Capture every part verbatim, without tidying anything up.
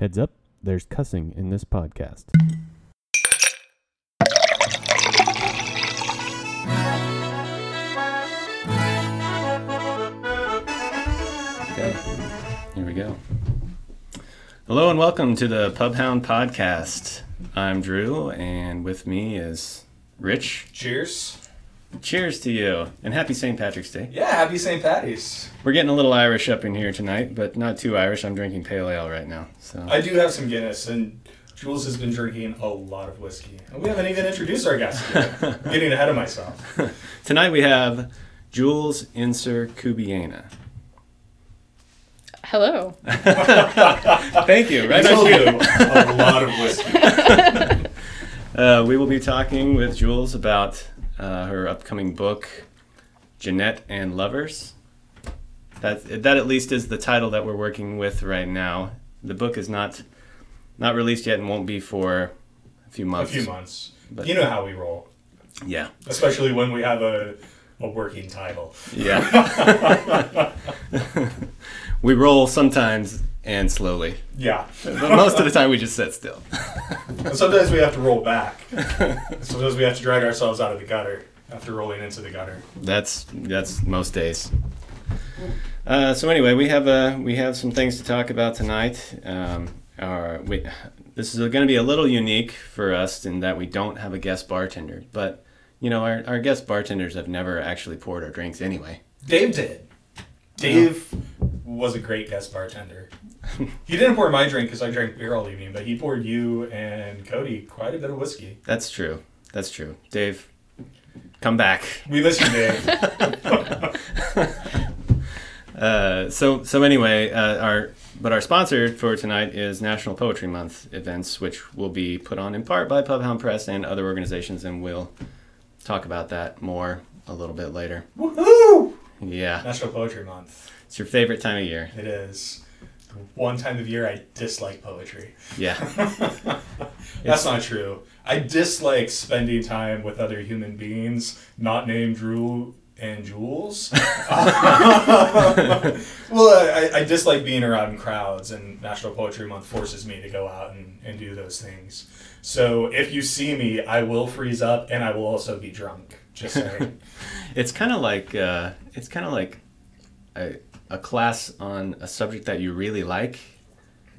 Heads up, there's cussing in this podcast. Okay, here we go. Hello and welcome to the Pubhound Podcast. I'm Drew, and with me is Rich. Cheers. Cheers to you, and happy Saint Patrick's Day. Yeah, happy Saint Patty's. We're getting a little Irish up in here tonight, but not too Irish. I'm drinking pale ale right now. So I do have some Guinness, and Jules has been drinking a lot of whiskey. And we haven't even introduced our guest yet. I'm getting ahead of myself. Tonight we have Jules Enzer-Kubiena. Hello. Thank you. Right on you. A lot of whiskey. uh, we will be talking with Jules about... Uh, her upcoming book, Jeanette and Lovers. That that at least is the title that we're working with right now. The book is not not released yet and won't be for a few months. A few months. But, you know how we roll. Yeah. Especially when we have a, a working title. Yeah. We roll sometimes and slowly. Yeah. But most of the time we just sit still. And sometimes we have to roll back. Sometimes we have to drag ourselves out of the gutter after rolling into the gutter. That's that's most days. Uh, so anyway, we have uh, we have some things to talk about tonight. Um, our we, this is going to be a little unique for us in that we don't have a guest bartender. But you know, our our guest bartenders have never actually poured our drinks anyway. Dave did. Dave yeah. was a great guest bartender. He didn't pour my drink because I drank beer all evening, but he poured you and Cody quite a bit of whiskey. That's true. That's true. Dave, come back. We miss you, Dave. uh, so so anyway, uh, our but our sponsor for tonight is National Poetry Month events, which will be put on in part by Pubhound Press and other organizations, and we'll talk about that more a little bit later. Woohoo! Yeah. National Poetry Month. It's your favorite time of year. It is. One time of year I dislike poetry. Yeah. That's not true. I dislike spending time with other human beings, not named Drew and Jules. Well, I, I dislike being around crowds, and National Poetry Month forces me to go out and, and do those things. So if you see me, I will freeze up, and I will also be drunk. Just saying. It's kind of like uh, it's kind of like a, a class on a subject that you really like.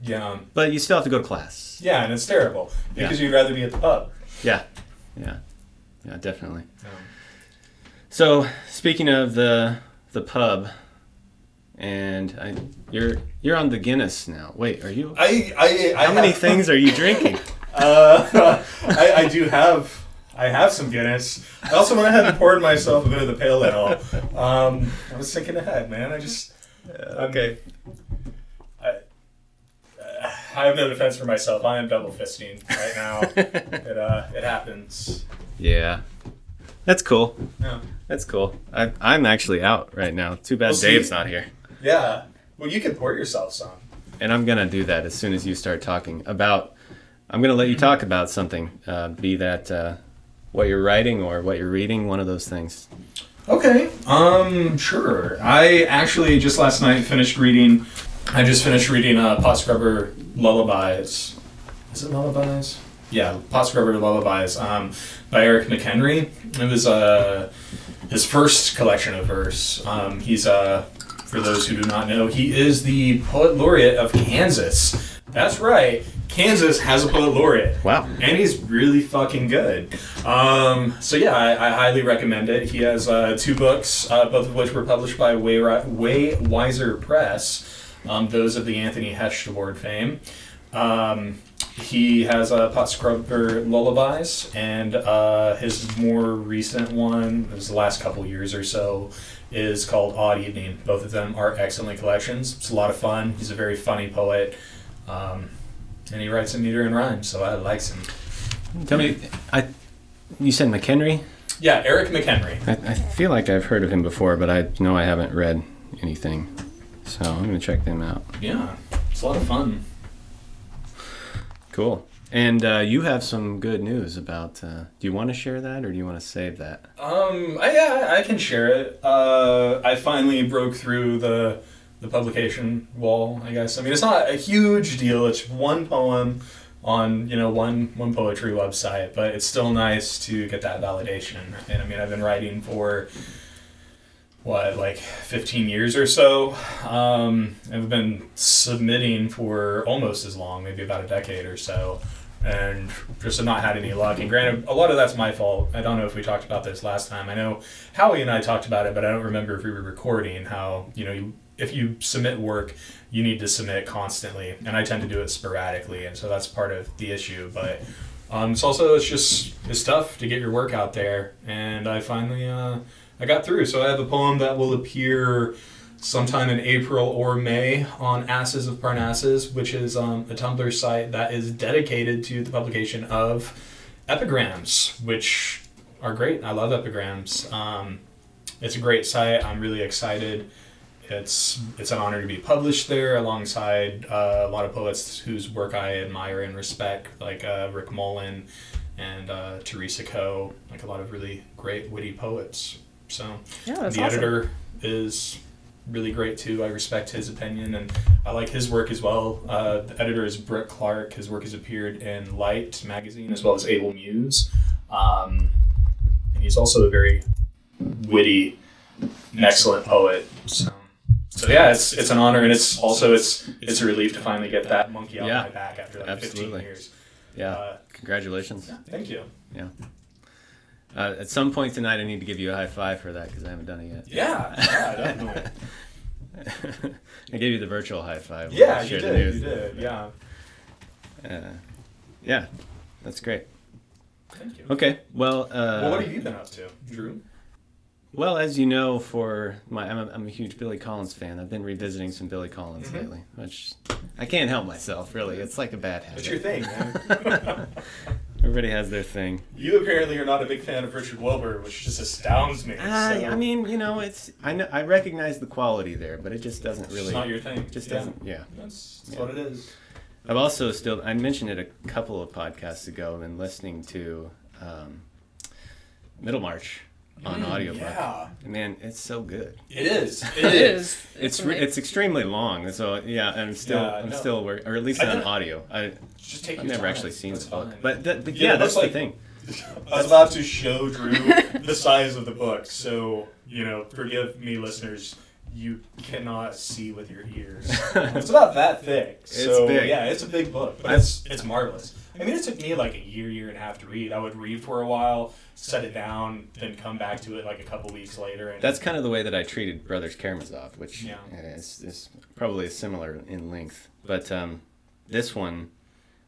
Yeah. But you still have to go to class. Yeah, and it's terrible because yeah. you'd rather be at the pub. Yeah, yeah, yeah, definitely. Um, so speaking of the the pub, and I, you're you're on the Guinness now. Wait, are you? I I, I how many have, things are you drinking? Uh, I, I do have. I have some Guinness. I also went ahead and poured myself a bit of the pale ale. Um, I was thinking ahead, man. I just... Uh, okay. I, uh, I have no defense for myself. I am double fisting right now. it uh, it happens. Yeah. That's cool. Yeah. That's cool. I, I'm actually out right now. Too bad well, Dave's see, not here. Yeah. Well, you can pour yourself some. And I'm going to do that as soon as you start talking about... I'm going to let you talk about something. Uh, be that... Uh, what you're writing or what you're reading, one of those things. Okay, um, sure. I actually just last night finished reading, I just finished reading uh, Pot Scrubber Lullabies. Is it Lullabies? Yeah, Pot Scrubber Lullabies um, by Eric McHenry. It was uh, his first collection of verse. Um, he's, uh, for those who do not know, he is the Poet Laureate of Kansas. That's right. Kansas has a poet laureate. Wow. And he's really fucking good. Um, so yeah, I, I highly recommend it. He has uh, two books, uh, both of which were published by Way, Way Wiser Press, um, those of the Anthony Hesch Award fame. Um, he has uh, Pot Scrubber Lullabies, and uh, his more recent one, it was the last couple years or so, is called Odd Evening. Both of them are excellent collections. It's a lot of fun. He's a very funny poet. Um, and he writes in meter and rhyme, so I likes him. Tell me, I you said McHenry? Yeah, Eric McHenry. I, I feel like I've heard of him before, but I know I haven't read anything. So I'm going to check them out. Yeah, it's a lot of fun. Cool. And uh, you have some good news about... Uh, do you want to share that, or do you want to save that? Um, I, yeah, I can share it. Uh, I finally broke through the... the publication wall, I guess. I mean, it's not a huge deal. It's one poem on, you know, one one poetry website, but it's still nice to get that validation. And I mean, I've been writing for what, like fifteen years or so. Um, I've been submitting for almost as long, maybe about a decade or so, and just have not had any luck. And granted, a lot of that's my fault. I don't know if we talked about this last time. I know Howie and I talked about it, but I don't remember if we were recording how, you know, you, if you submit work, you need to submit constantly. And I tend to do it sporadically, and so that's part of the issue. But um, it's also, it's just, it's tough to get your work out there. And I finally... Uh, I got through, so I have a poem that will appear sometime in April or May on Asses of Parnassus, which is um, a Tumblr site that is dedicated to the publication of epigrams, which are great. I love epigrams. Um, it's a great site. I'm really excited. It's it's an honor to be published there alongside uh, a lot of poets whose work I admire and respect, like uh, Rick Mullen and uh, Teresa Coe, like a lot of really great, witty poets. So yeah, the awesome. Editor is really great too. I respect his opinion and I like his work as well. Uh, the editor is Brett Clark. His work has appeared in Light Magazine as well as Able Muse. Um, and he's also a very witty, excellent poet. So, so yeah, it's it's an honor, and it's also it's it's a relief to finally get that monkey off yeah, my back after like absolutely. fifteen years. Yeah. Uh, Congratulations. Yeah, thank you. Yeah. Uh, at some point tonight, I need to give you a high five for that because I haven't done it yet. Yeah, yeah, definitely. I gave you the virtual high five. Yeah, you did, you did, yeah. Uh, yeah, that's great. Thank you. Okay, well... Uh, well, what have you been up to, Drew? Well, as you know, for my, I'm a, I'm a huge Billy Collins fan. I've been revisiting some Billy Collins mm-hmm. lately, which I can't help myself, really. It's like a bad habit. It's your thing, man. Everybody has their thing. You apparently are not a big fan of Richard Wilbur, which just astounds me. Uh, so. I mean, you know, it's I know I recognize the quality there, but it just doesn't really. It's not your thing. It just yeah. doesn't. Yeah. That's, that's yeah. what it is. I've also still I mentioned it a couple of podcasts ago. I've been listening to um, Middlemarch on mm, audiobook. Yeah. Man, it's so good. It is. It is. It's re- it's extremely long, so yeah. I'm still yeah, I'm no. still work, or at least I on audio. I just take I've never time. actually seen that's the book, fine. but, that, but yeah, yeah, that's like, the thing. I was about to show Drew the size of the book, so you know, forgive me, listeners. You cannot see with your ears. It's about that thick. So it's big. Yeah, it's a big book, but it's it's marvelous. I mean, it took me like a year, year and a half to read. I would read for a while, set it down, then come back to it like a couple weeks later. And that's kind of the way that I treated Brothers Karamazov, which yeah. is, is probably similar in length. But um, this one,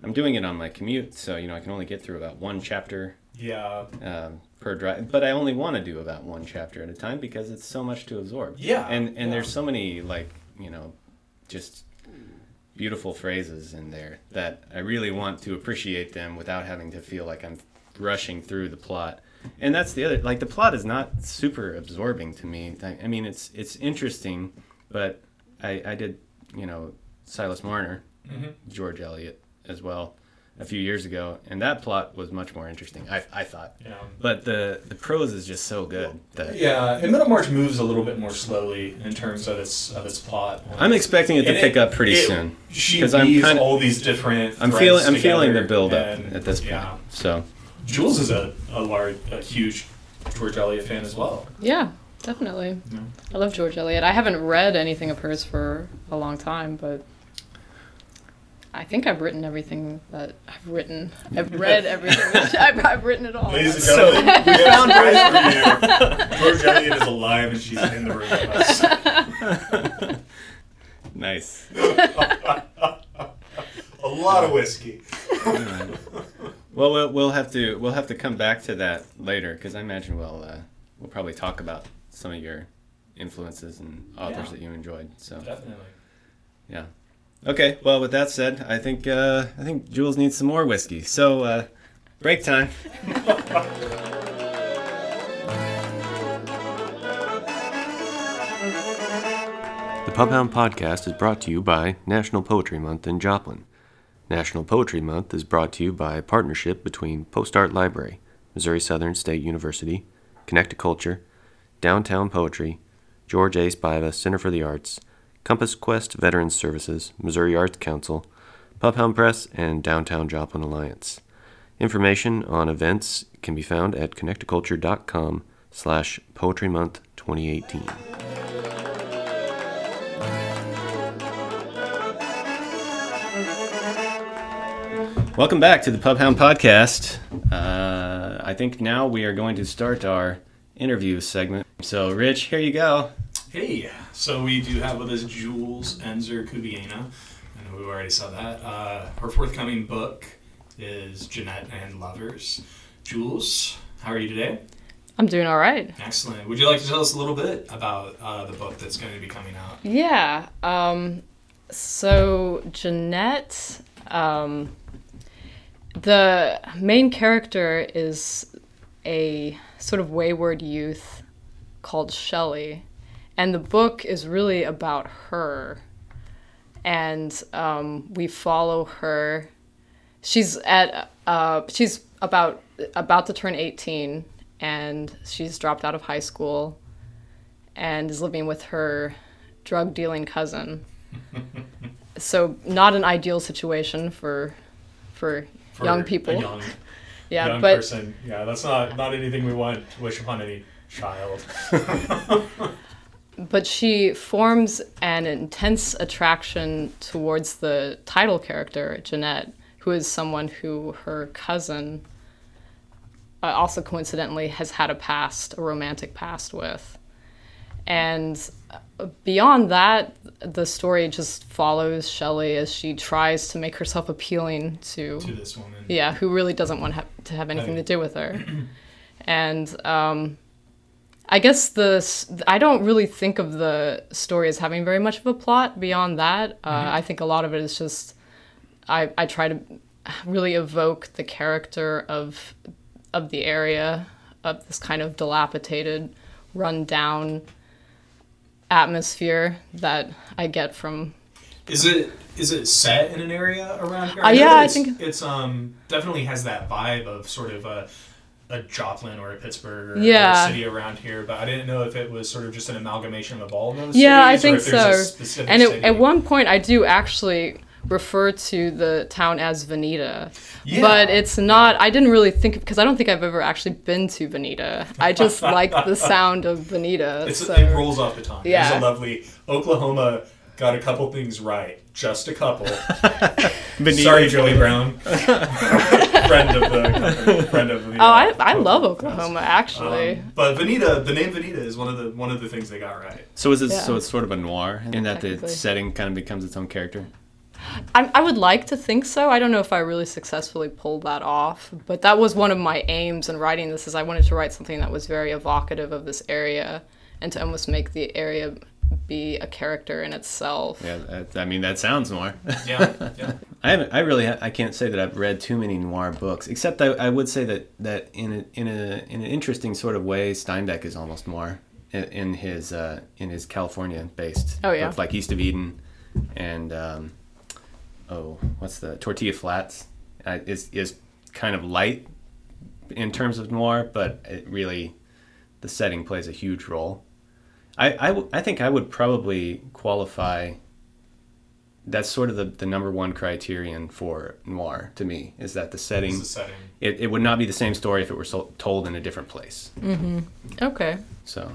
I'm doing it on my commute, so you know I can only get through about one chapter yeah. um, per drive. But I only want to do about one chapter at a time because it's so much to absorb. Yeah, and and yeah. there's so many like you know, just. beautiful phrases in there that I really want to appreciate them without having to feel like I'm rushing through the plot. And that's the other, like the plot is not super absorbing to me. I mean, it's it's interesting, but I, I did, you know, Silas Marner, mm-hmm. George Eliot as well a few years ago, and that plot was much more interesting, I I thought. Yeah. But the, the prose is just so good. Well, that yeah, and Middlemarch moves a little bit more slowly in terms of its of its plot. I'm expecting it to and pick it, up pretty it, soon. She weaves I'm kind of, all these different I'm feeling I'm feeling the build-up at this point. Yeah. So Jules is a, a large, a huge George Eliot fan as well. Yeah, definitely. Yeah. I love George Eliot. I haven't read anything of hers for a long time, but... I think I've written everything that I've written. I've read everything. I've, I've written it all. Ladies and gentlemen, we have a prize for you. George Eliot is alive and she's in the room with us. Nice. A lot of whiskey. Well, well, we'll have to we'll have to come back to that later because I imagine we'll uh, we'll probably talk about some of your influences and authors yeah. that you enjoyed. So definitely. Yeah. Okay, well, with that said, I think uh, I think Jules needs some more whiskey. So, uh, break time. The Pubhound Podcast is brought to you by National Poetry Month in Joplin. National Poetry Month is brought to you by a partnership between Post Art Library, Missouri Southern State University, Connect to Culture, Downtown Poetry, George A. Spiva Center for the Arts, Compass Quest Veterans Services, Missouri Arts Council, Pubhound Press, and Downtown Joplin Alliance. Information on events can be found at connecticulture.com slash Poetry Month 2018. Welcome back to the Pubhound Podcast. Uh, I think now we are going to start our interview segment. So, Rich, here you go. Hey. So we do have with us Jules Enzer-Kubiena. I know we already saw that. Uh, her forthcoming book is Jeanette and Lovers. Jules, how are you today? I'm doing all right. Excellent. Would you like to tell us a little bit about uh, the book that's going to be coming out? Yeah. Um, so, Jeanette... Um, The main character is a sort of wayward youth called Shelley, and the book is really about her. And um, we follow her. She's at uh, she's about about to turn eighteen, and she's dropped out of high school, and is living with her drug dealing cousin. So not an ideal situation for for. For young people. A young, yeah, young but, person. Yeah, that's not, not anything we want to wish upon any child. But she forms an intense attraction towards the title character, Jeanette, who is someone who her cousin uh, also coincidentally has had a past, a romantic past with. And beyond that, the story just follows Shelley as she tries to make herself appealing to... To this woman. Yeah, who really doesn't want ha- to have anything I, to do with her. And um, I guess the... I don't really think of the story as having very much of a plot beyond that. Uh, mm-hmm. I think a lot of it is just... I, I try to really evoke the character of of the area, of this kind of dilapidated, run-down... atmosphere that I get from. Is it is it set in an area around here? Uh, yeah, I think it's um definitely has that vibe of sort of a a Joplin or a Pittsburgh or, yeah. or a city around here, but I didn't know if it was sort of just an amalgamation of all of those. Yeah, I think so. And it, at one point, I do actually refer to the town as Vinita, yeah. but it's not. I didn't really think because I don't think I've ever actually been to Vinita. I just like the sound of Vinita. It's, so. It rolls off the tongue. Yeah. It's a lovely. Oklahoma got a couple things right, just a couple. Sorry, Joey Brown, friend of the company, friend of. Vinita. Oh, I I love Oklahoma actually. Um, but Vinita, the name Vinita is one of the one of the things they got right. So is it? Yeah. So it's sort of a noir in that the setting kind of becomes its own character. I, I would like to think so. I don't know if I really successfully pulled that off, but that was one of my aims in writing this is I wanted to write something that was very evocative of this area and to almost make the area be a character in itself. Yeah, that, I mean, that sounds noir. Yeah, yeah. I haven't, I really, I can't say that I've read too many noir books, except I, I would say that, that in, a, in, a, in an interesting sort of way, Steinbeck is almost noir in, in his uh, in his California-based oh, yeah. books, like East of Eden and... Um, Oh, what's the Tortilla Flats? Uh, is is kind of light in terms of noir, but it really the setting plays a huge role. I I, w- I think I would probably qualify. That's sort of the, the number one criterion for noir to me is that the setting. The setting. It it would not be the same story if it were so, told in a different place. Mm-hmm. Okay. So,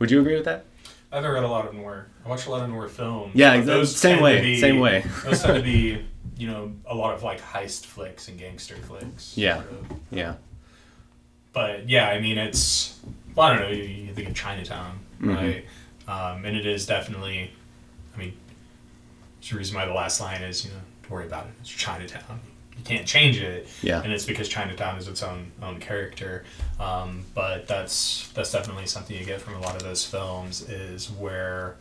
would you agree with that? I haven't read a lot of noir. I watch a lot of noir films. Yeah, those same way. Be, same way. Those tend to be, you know, a lot of like heist flicks and gangster flicks. Yeah. Sort of. Yeah. But yeah, I mean, it's. Well, I don't know. You, you think of Chinatown, mm-hmm. right? Um, and it is definitely. I mean, it's the reason why the last line is, you know, don't worry about it. It's Chinatown. You can't change it. Yeah. And it's because Chinatown is its own own character. Um, but that's that's definitely something you get from a lot of those films is where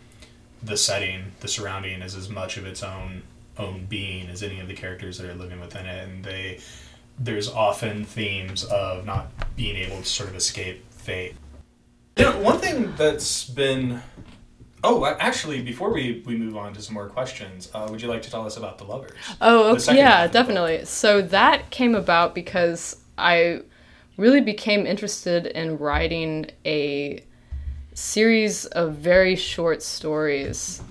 the setting, the surrounding is as much of its own own being as any of the characters that are living within it. And they there's often themes of not being able to sort of escape fate. You know, one thing that's been... Oh, actually, before we, we move on to some more questions, uh, would you like to tell us about The Lovers? Oh, okay. Yeah, definitely. So that came about because I really became interested in writing a series of very short stories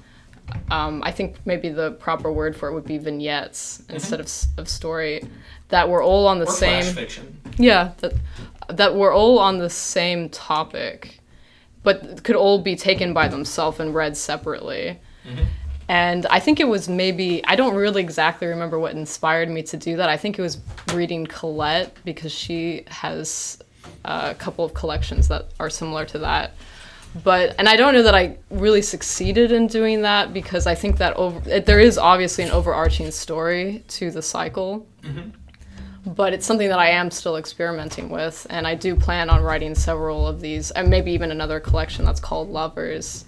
um, I think maybe the proper word for it would be vignettes mm-hmm. instead of of story, that were all on the or same flash fiction. Yeah, that that were all on the same topic, but could all be taken by themselves and read separately. Mm-hmm. And I think it was maybe, I don't really exactly remember what inspired me to do that. I think it was reading Colette, because she has a couple of collections that are similar to that. But, and I don't know that I really succeeded in doing that, because I think that over, it, there is obviously an overarching story to the cycle. Mm-hmm. But it's something that I am still experimenting with. And I do plan on writing several of these, and maybe even another collection that's called Lovers.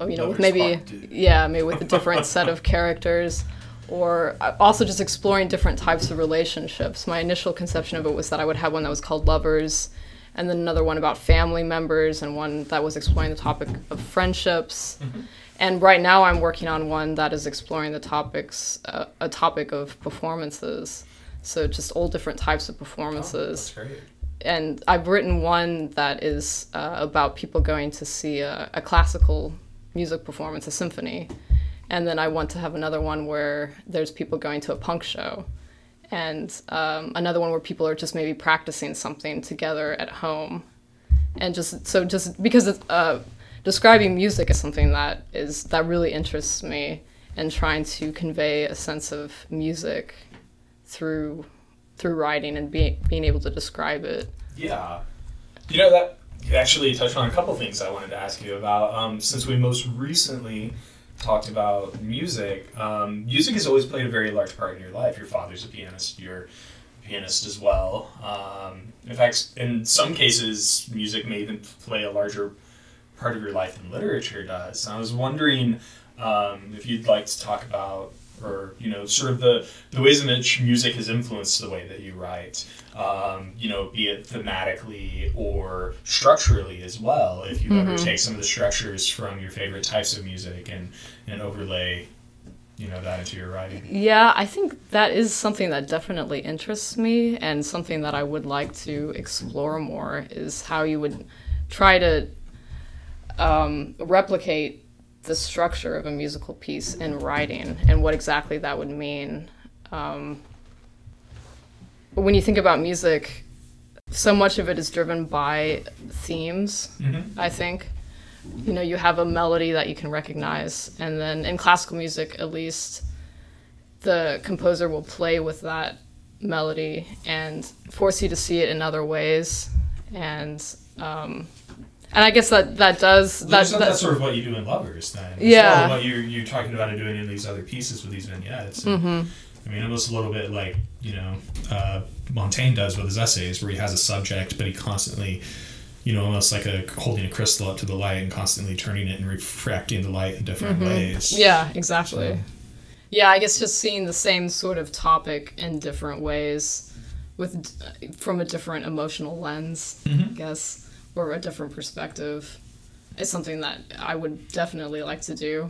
You know, with maybe, yeah, maybe with a different set of characters, or also just exploring different types of relationships. My initial conception of it was that I would have one that was called Lovers, and then another one about family members, and one that was exploring the topic of friendships. Mm-hmm. And right now I'm working on one that is exploring the topics, uh, a topic of performances. So just all different types of performances. Oh, that's great. And I've written one that is uh, about people going to see a, a classical music performance, a symphony. And then I want to have another one where there's people going to a punk show. And um, another one where people are just maybe practicing something together at home. And just so just because it's, uh, describing music is something that is that really interests me, and trying to convey a sense of music through through writing and being being able to describe it. Yeah. You know, that actually touched on a couple things I wanted to ask you about. Um, since we most recently talked about music, um, music has always played a very large part in your life. Your father's a pianist, you're a pianist as well. Um, in fact, in some cases, music may even play a larger part of your life than literature does. And I was wondering um, if you'd like to talk about, or, you know, sort of the, the ways in which music has influenced the way that you write, um, you know, be it thematically or structurally as well, if you mm-hmm. ever take some of the structures from your favorite types of music and, and overlay, you know, that into your writing. Yeah, I think that is something that definitely interests me, and something that I would like to explore more is how you would try to um, replicate the structure of a musical piece in writing, and what exactly that would mean. Um, when you think about music, so much of it is driven by themes, mm-hmm. I think. You know, you have a melody that you can recognize, and then in classical music, at least, the composer will play with that melody and force you to see it in other ways. And um, And I guess that, that does... That, that's, that's sort of what you do in Lovers, then. Yeah. It's what you're, you're talking about and doing in these other pieces with these vignettes. And, mm-hmm. I mean, almost a little bit like, you know, uh, Montaigne does with his essays, where he has a subject, but he constantly, you know, almost like a holding a crystal up to the light and constantly turning it and refracting the light in different mm-hmm. ways. Yeah, exactly. So. Yeah, I guess just seeing the same sort of topic in different ways with from a different emotional lens, mm-hmm. I guess. Or a different perspective is something that I would definitely like to do.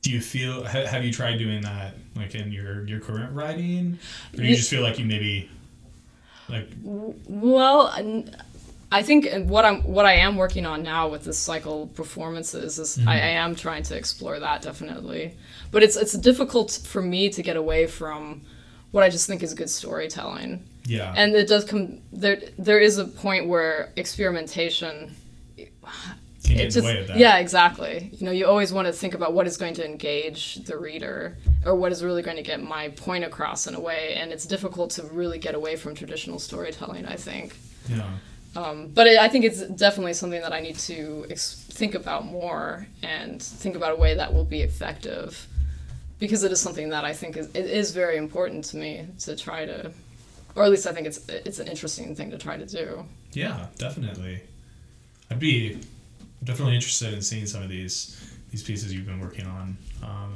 Do you feel, ha, have you tried doing that like in your, your current writing? Or do you, you just feel like you maybe like... Well, I think what I'm, what I am working on now with this cycle performances is mm-hmm. I, I am trying to explore that definitely. But it's, it's difficult for me to get away from what I just think is good storytelling. Yeah. And it does come, there there is a point where experimentation it gets in the way of that. Yeah, exactly. You know, you always want to think about what is going to engage the reader, or what is really going to get my point across in a way, and it's difficult to really get away from traditional storytelling, I think. Yeah. Um, but it, I think it's definitely something that I need to ex- think about more, and think about a way that will be effective, because it is something that I think is it is very important to me to try to, or at least I think it's it's an interesting thing to try to do. Yeah, definitely. I'd be definitely interested in seeing some of these these pieces you've been working on. Um,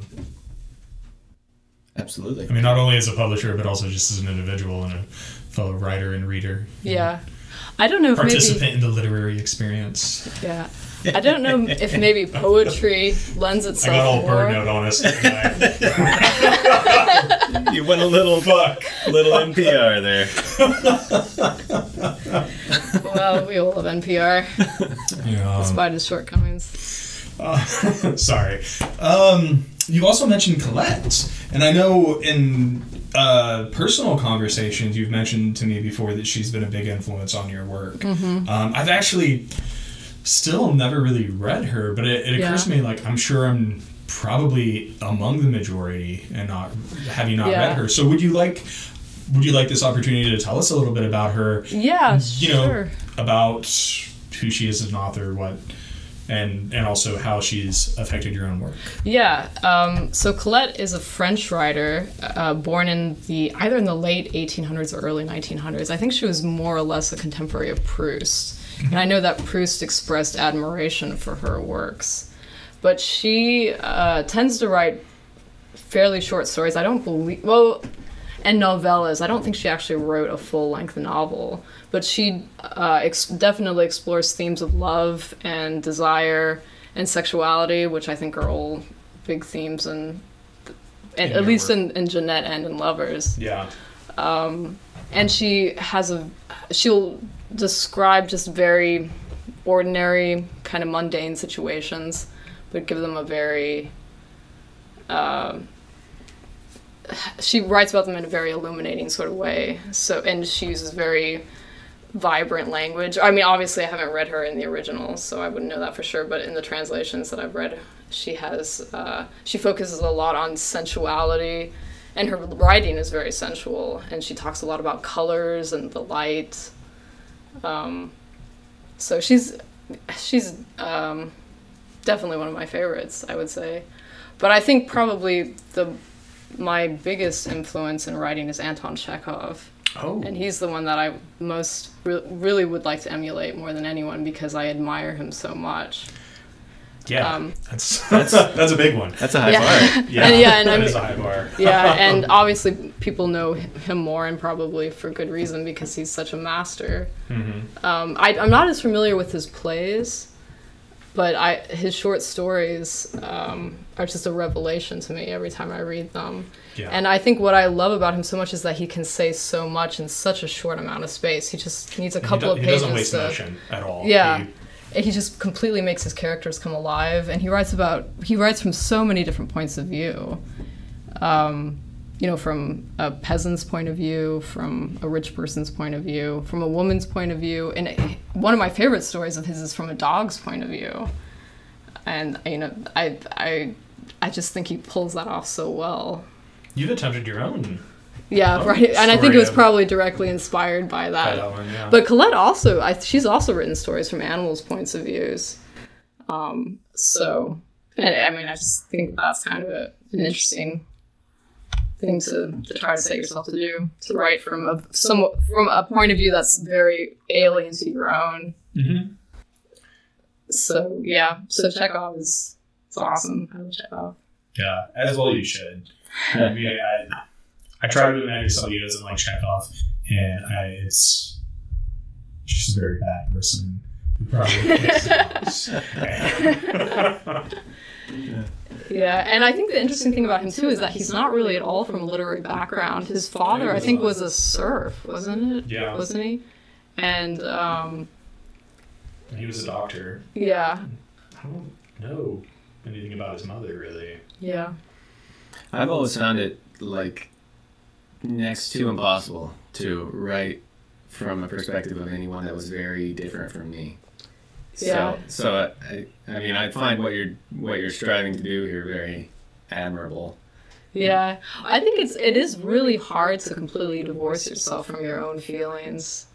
Absolutely. I mean, not only as a publisher, but also just as an individual and a fellow writer and reader. Yeah. Know, I don't know if participant maybe... in the literary experience. Yeah. I don't know if maybe poetry lends itself more. I got all burned out on us. You went a little fuck, little N P R there. Well, we all have N P R, yeah. Despite its shortcomings. Uh, sorry. Um, you also mentioned Colette, and I know in uh, personal conversations you've mentioned to me before that she's been a big influence on your work. Mm-hmm. Um, I've actually still never really read her, but it, it occurs yeah. to me, like, I'm sure I'm probably among the majority and not having not yeah. read her. So would you like... Would you like this opportunity to tell us a little bit about her? Yeah, you know, sure. About who she is as an author, what, and and also how she's affected your own work. Yeah. Um, so Colette is a French writer, uh, born in the either in the late eighteen hundreds or early nineteen hundreds. I think she was more or less a contemporary of Proust, and I know that Proust expressed admiration for her works, but she uh, tends to write fairly short stories. I don't believe well. And novellas. I don't think she actually wrote a full-length novel, but she uh, ex- definitely explores themes of love and desire and sexuality, which I think are all big themes, and th- at least in, in Jeanette and in Lovers. Yeah. Um, and she has a she'll describe just very ordinary, kind of mundane situations, but give them a very. Uh, She writes about them in a very illuminating sort of way. So, and she uses very vibrant language. I mean, obviously I haven't read her in the original, so I wouldn't know that for sure. But in the translations that I've read, she has uh, she focuses a lot on sensuality, and her writing is very sensual. And she talks a lot about colors and the light. Um, so she's she's um, definitely one of my favorites, I would say. But I think probably the my biggest influence in writing is Anton Chekhov. Oh. And he's the one that I most re- really would like to emulate more than anyone, because I admire him so much. Yeah, um, that's that's a, that's a big one. That's a high yeah. bar. Yeah, and, yeah and that I'm, is a high bar. Yeah, and obviously people know him more, and probably for good reason, because he's such a master. Mm-hmm. Um, I, I'm not as familiar with his plays, but I, his short stories um, are just a revelation to me every time I read them. Yeah. And I think what I love about him so much is that he can say so much in such a short amount of space. He just needs a and couple of pages. He doesn't waste to, motion at all. Yeah. He, he just completely makes his characters come alive. And he writes about, he writes from so many different points of view. Um, you know, from a peasant's point of view, from a rich person's point of view, from a woman's point of view. And it, one of my favorite stories of his is from a dog's point of view. And, you know, I I I just think he pulls that off so well. You've attempted your own. Yeah, own right. And I think it was probably directly inspired by that. By that one, yeah. But Colette also, I, she's also written stories from animals' points of views. Um, so, and, I mean, I just think that's kind of a, an interesting thing to, to try to set yourself to do, to write from a some from a point of view that's very alien to your own. Mm-hmm. So yeah, so Chekhov is it's awesome. I love Chekhov. Yeah, as well you should. I mean, I, I try to imagine somebody who doesn't like Chekhov, and I, it's she's a very bad person. Who probably. Yeah. Yeah, and I think the interesting thing about him, too, is that he's not really at all from a literary background. His father, I think, was a serf, wasn't it? Yeah. Wasn't he? And, um... he was a doctor. Yeah. I don't know anything about his mother, really. Yeah. I've always found it, like, next to impossible to write from a perspective of anyone that was very different from me. Yeah. So, so I, I mean, I find what you're what you're striving to do here very admirable. Yeah, I think it's it is really hard to completely divorce yourself from your own feelings,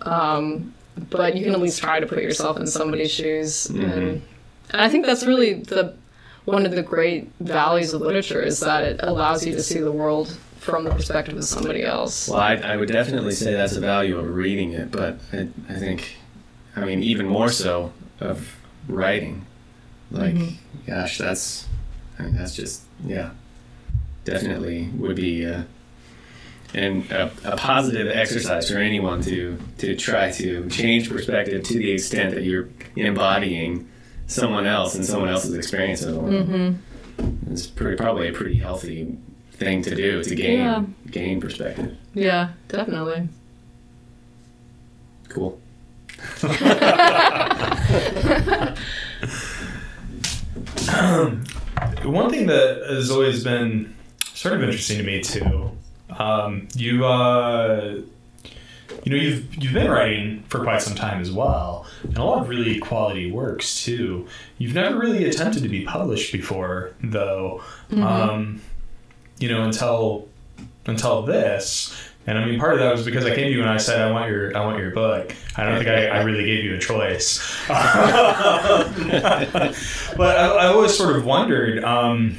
um, but you can at least try to put yourself in somebody's shoes, mm-hmm. and, and I think that's really the one of the great values of literature is that it allows you to see the world from the perspective of somebody else. Well, I, I would definitely say that's a value of reading it, but I, I think. I mean, even more so of writing. Like, mm-hmm. gosh, that's, I mean, that's just, yeah, definitely would be uh, an, a, a positive exercise for anyone to, to try to change perspective to the extent that you're embodying someone else and someone else's experience of the world. Mm-hmm. It's pretty, probably a pretty healthy thing to do, to gain, yeah. gain perspective. Yeah, definitely. Cool. One thing that has always been sort of interesting to me too, um, you uh, you know you've you've been writing for quite some time as well, and a lot of really quality works too. You've never really attempted to be published before, though. Mm-hmm. Um, you know until until this. And I mean, part of that was because I came to you and I said, I want your, I want your book. I don't think I, I really gave you a choice. But I, I always sort of wondered, um,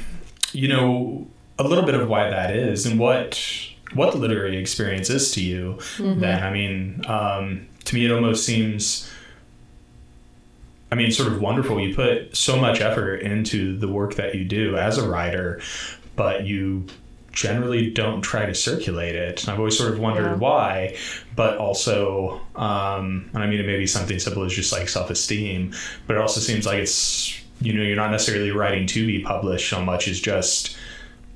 you know, a little bit of why that is and what, what the literary experience is to you. Mm-hmm. Then, I mean, um, to me, it almost seems, I mean, sort of wonderful. You put so much effort into the work that you do as a writer, but you generally don't try to circulate it. And I've always sort of wondered yeah. why, but also, um, and I mean, it may be something simple as just like self-esteem, but it also seems like it's, you know, you're not necessarily writing to be published so much as just,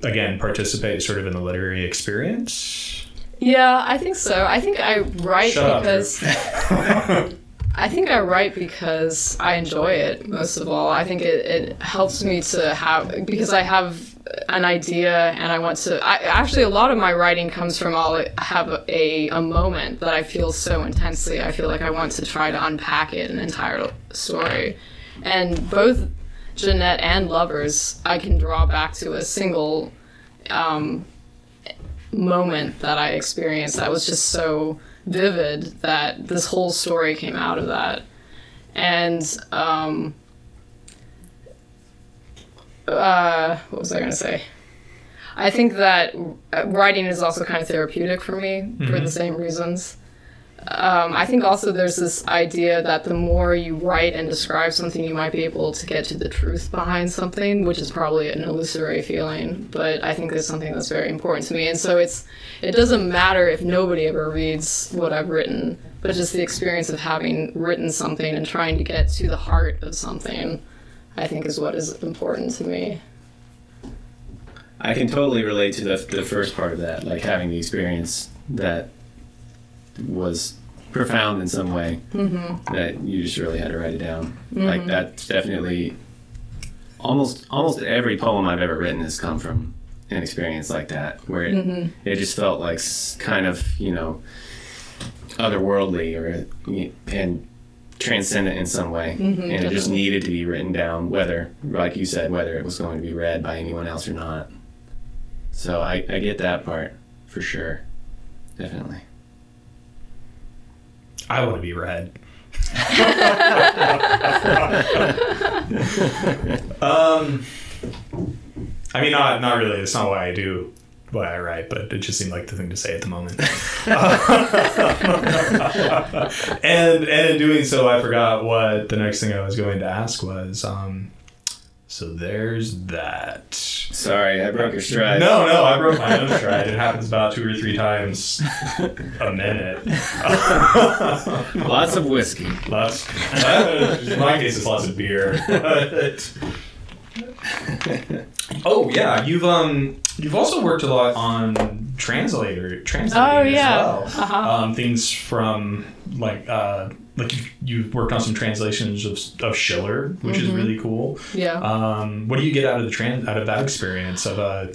again, participate sort of in the literary experience. Yeah, I think so. I think I write Shut because... Up, I think I write because I enjoy it, most of all. I think it, it helps me to have, because I have an idea and I want to, I, actually a lot of my writing comes from I'll have a, a moment that I feel so intensely. I feel like I want to try to unpack it, an entire story. And both Jeanette and Lovers, I can draw back to a single um, moment that I experienced that was just so vivid that this whole story came out of that. And um uh what was I gonna say? I think that writing is also kind of therapeutic for me, mm-hmm. for the same reasons. um I think also there's this idea that the more you write and describe something, you might be able to get to the truth behind something, which is probably an illusory feeling, but I think there's something that's very important to me. And so it's it doesn't matter if nobody ever reads what I've written, but just the experience of having written something and trying to get to the heart of something, I think, is what is important to me. I can totally relate to the, the first part of that, like having the experience that was profound in some way, mm-hmm. that you just really had to write it down. Mm-hmm. Like that's definitely almost almost every poem I've ever written has come from an experience like that, where it, mm-hmm. it just felt like kind of, you know, otherworldly or and transcendent in some way, mm-hmm, and it just needed to be written down, whether, like you said, whether it was going to be read by anyone else or not. So I, I get that part for sure, definitely. I want to be read. um, I mean, not not really. It's not why I do what I write, but it just seemed like the thing to say at the moment. and and in doing so, I forgot what the next thing I was going to ask was. Um, so there's that. Sorry, I broke your stride. No, no, I broke my own stride. It happens about two or three times a minute. Lots of whiskey. Lots. In my case, it's lots of beer. But... Oh yeah, you've um you've also worked a lot on translator translating oh, yeah. as well. Uh-huh. Um, things from like uh like you've, you've worked on some translations of of Schiller, which mm-hmm. is really cool. Yeah. Um, what do you get out of the trans out of that experience of uh?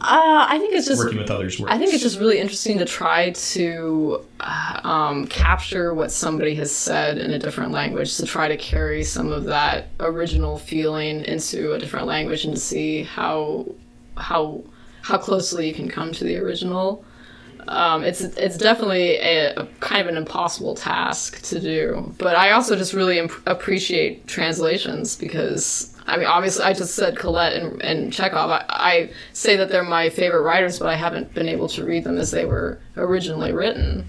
Uh, I think it's just working with others. Works. I think it's just really interesting to try to uh, um, capture what somebody has said in a different language, to try to carry some of that original feeling into a different language and to see how how how closely you can come to the original. Um, it's it's definitely a, a kind of an impossible task to do, but I also just really imp- appreciate translations because, I mean, obviously I just said Colette and, and Chekhov. I, I say that they're my favorite writers, but I haven't been able to read them as they were originally written.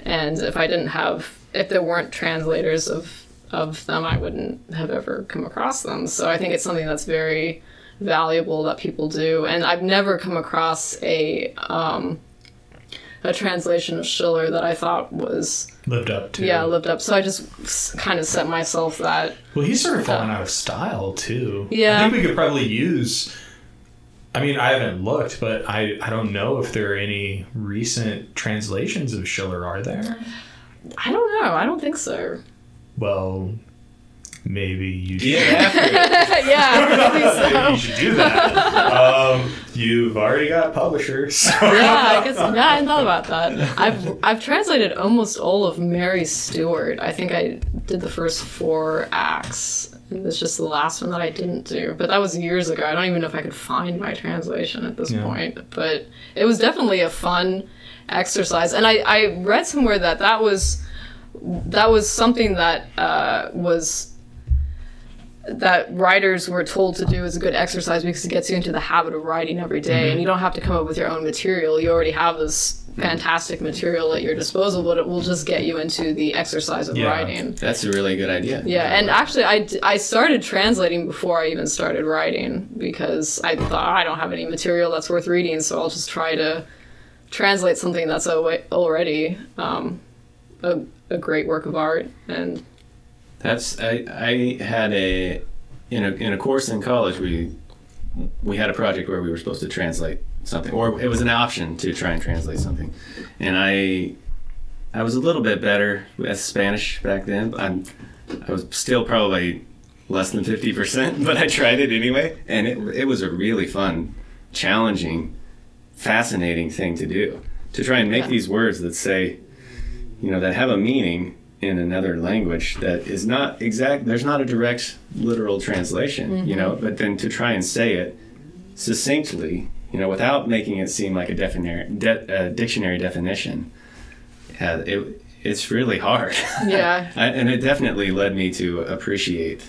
And if I didn't have, if there weren't translators of of them, I wouldn't have ever come across them. So I think it's something that's very valuable that people do. And I've never come across a... Um, a translation of Schiller that I thought was... Lived up to. Yeah, lived up. So I just kind of set myself that... Well, he's sort of fallen out of style, too. Yeah. I think we could probably use... I mean, I haven't looked, but I, I don't know if there are any recent translations of Schiller, are there? I don't know. I don't think so. Well... maybe you should. Yeah, after yeah, so. Maybe you should do that. Um, you've already got publishers. So. Yeah, I guess. Yeah, I hadn't thought about that. I've I've translated almost all of Mary Stuart. I think I did the first four acts. And it's just the last one that I didn't do. But that was years ago. I don't even know if I could find my translation at this yeah. point. But it was definitely a fun exercise. And I, I read somewhere that that was, that was something that uh, was... that writers were told to do is a good exercise because it gets you into the habit of writing every day, mm-hmm. and you don't have to come up with your own material. You already have this fantastic material at your disposal, but it will just get you into the exercise of yeah. writing. That's a really good idea. Yeah, yeah. And actually I, I started translating before I even started writing because I thought, I don't have any material that's worth reading, so I'll just try to translate something that's already um, a, a great work of art. And That's I, I had a in a in a course in college we we had a project where we were supposed to translate something, or it was an option to try and translate something, and I I was a little bit better at Spanish back then. I'm I was still probably less than fifty percent, but I tried it anyway, and it it was a really fun, challenging, fascinating thing to do, to try and make yeah. these words that say, you know, that have a meaning in another language that is not exact, there's not a direct literal translation, mm-hmm. you know, but then to try and say it succinctly, you know, without making it seem like a, defini- de- a dictionary definition, yeah, it, it's really hard. Yeah. I, and it definitely led me to appreciate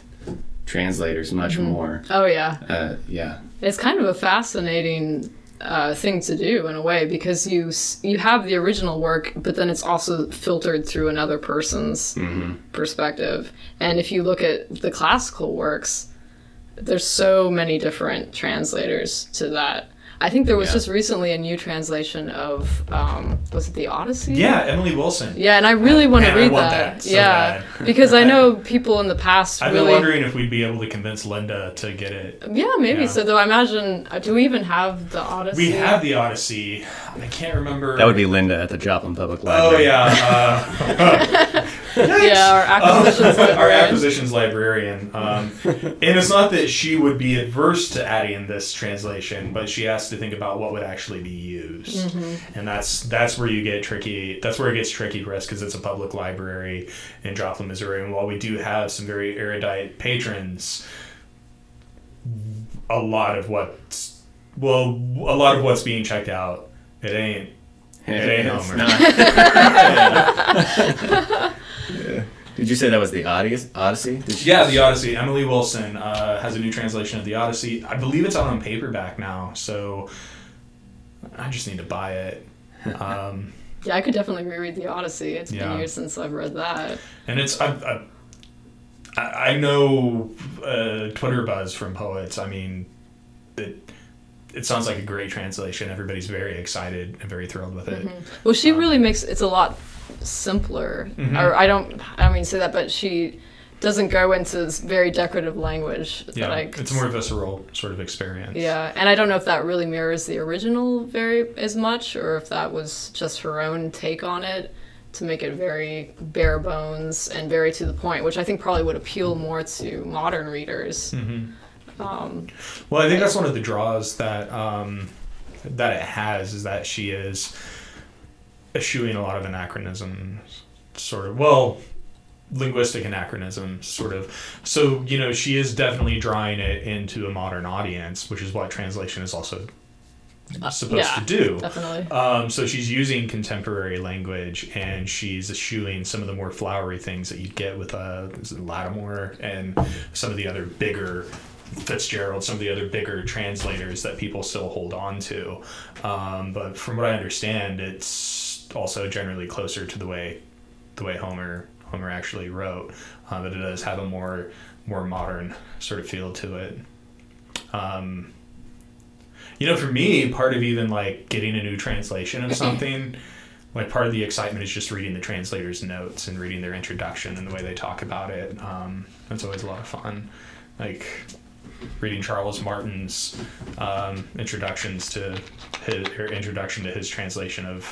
translators much mm-hmm. more. Oh, yeah. Uh, yeah. It's kind of a fascinating Uh, thing to do in a way, because you you have the original work, but then it's also filtered through another person's mm-hmm. perspective. And if you look at the classical works, there's so many different translators to that. I think there was yeah. just recently a new translation of um, was it The Odyssey? Yeah, Emily Wilson. Yeah, and I really want Man, to read I want that. that so yeah, bad. Because I know people in the past. I've really... been wondering if we'd be able to convince Linda to get it. Yeah, maybe. You know? So though, I imagine. Do we even have The Odyssey? We have The Odyssey. I can't remember. That would be Linda at the Joplin Public Library. Oh yeah. Uh, yeah, our acquisitions. Um, our acquisitions librarian. Um, and it's not that she would be adverse to adding this translation, but she asked to think about what would actually be used, mm-hmm. and that's that's where you get tricky. That's where it gets tricky for us because it's a public library in Joplin, Missouri, and while we do have some very erudite patrons, a lot of what's well, a lot of what's being checked out, it ain't, it ain't Homer. yeah. Yeah. Did you say that was The Odyssey? Did you yeah, The Odyssey. Emily Wilson uh, has a new translation of The Odyssey. I believe it's out on paperback now, so I just need to buy it. Um, yeah, I could definitely reread The Odyssey. It's yeah. been years since I've read that. And it's I I, I know uh, Twitter buzz from poets. I mean, it, it sounds like a great translation. Everybody's very excited and very thrilled with it. Mm-hmm. Well, she um, really makes it's a lot simpler mm-hmm. or I don't I don't mean to say that, but she doesn't go into this very decorative language yeah that I could it's more visceral sort of experience yeah and I don't know if that really mirrors the original very as much or if that was just her own take on it to make it very bare bones and very to the point, which I think probably would appeal more to modern readers. Mm-hmm. um, well I think that's one of the draws that um, that it has is that she is eschewing a lot of anachronisms, sort of, well, linguistic anachronisms, sort of. So, you know, she is definitely drawing it into a modern audience, which is what translation is also supposed uh, yeah, to do. Definitely. Um, so she's using contemporary language, and she's eschewing some of the more flowery things that you'd get with uh, Lattimore and some of the other bigger Fitzgerald, some of the other bigger translators that people still hold on to. Um, but from what I understand, it's also generally closer to the way the way Homer Homer actually wrote, uh, but it does have a more more modern sort of feel to it. Um, you know, for me, part of even like getting a new translation of something, like part of the excitement is just reading the translator's notes and reading their introduction and the way they talk about it. Um, that's always a lot of fun. Like reading Charles Martin's um, introductions to his or introduction to his translation of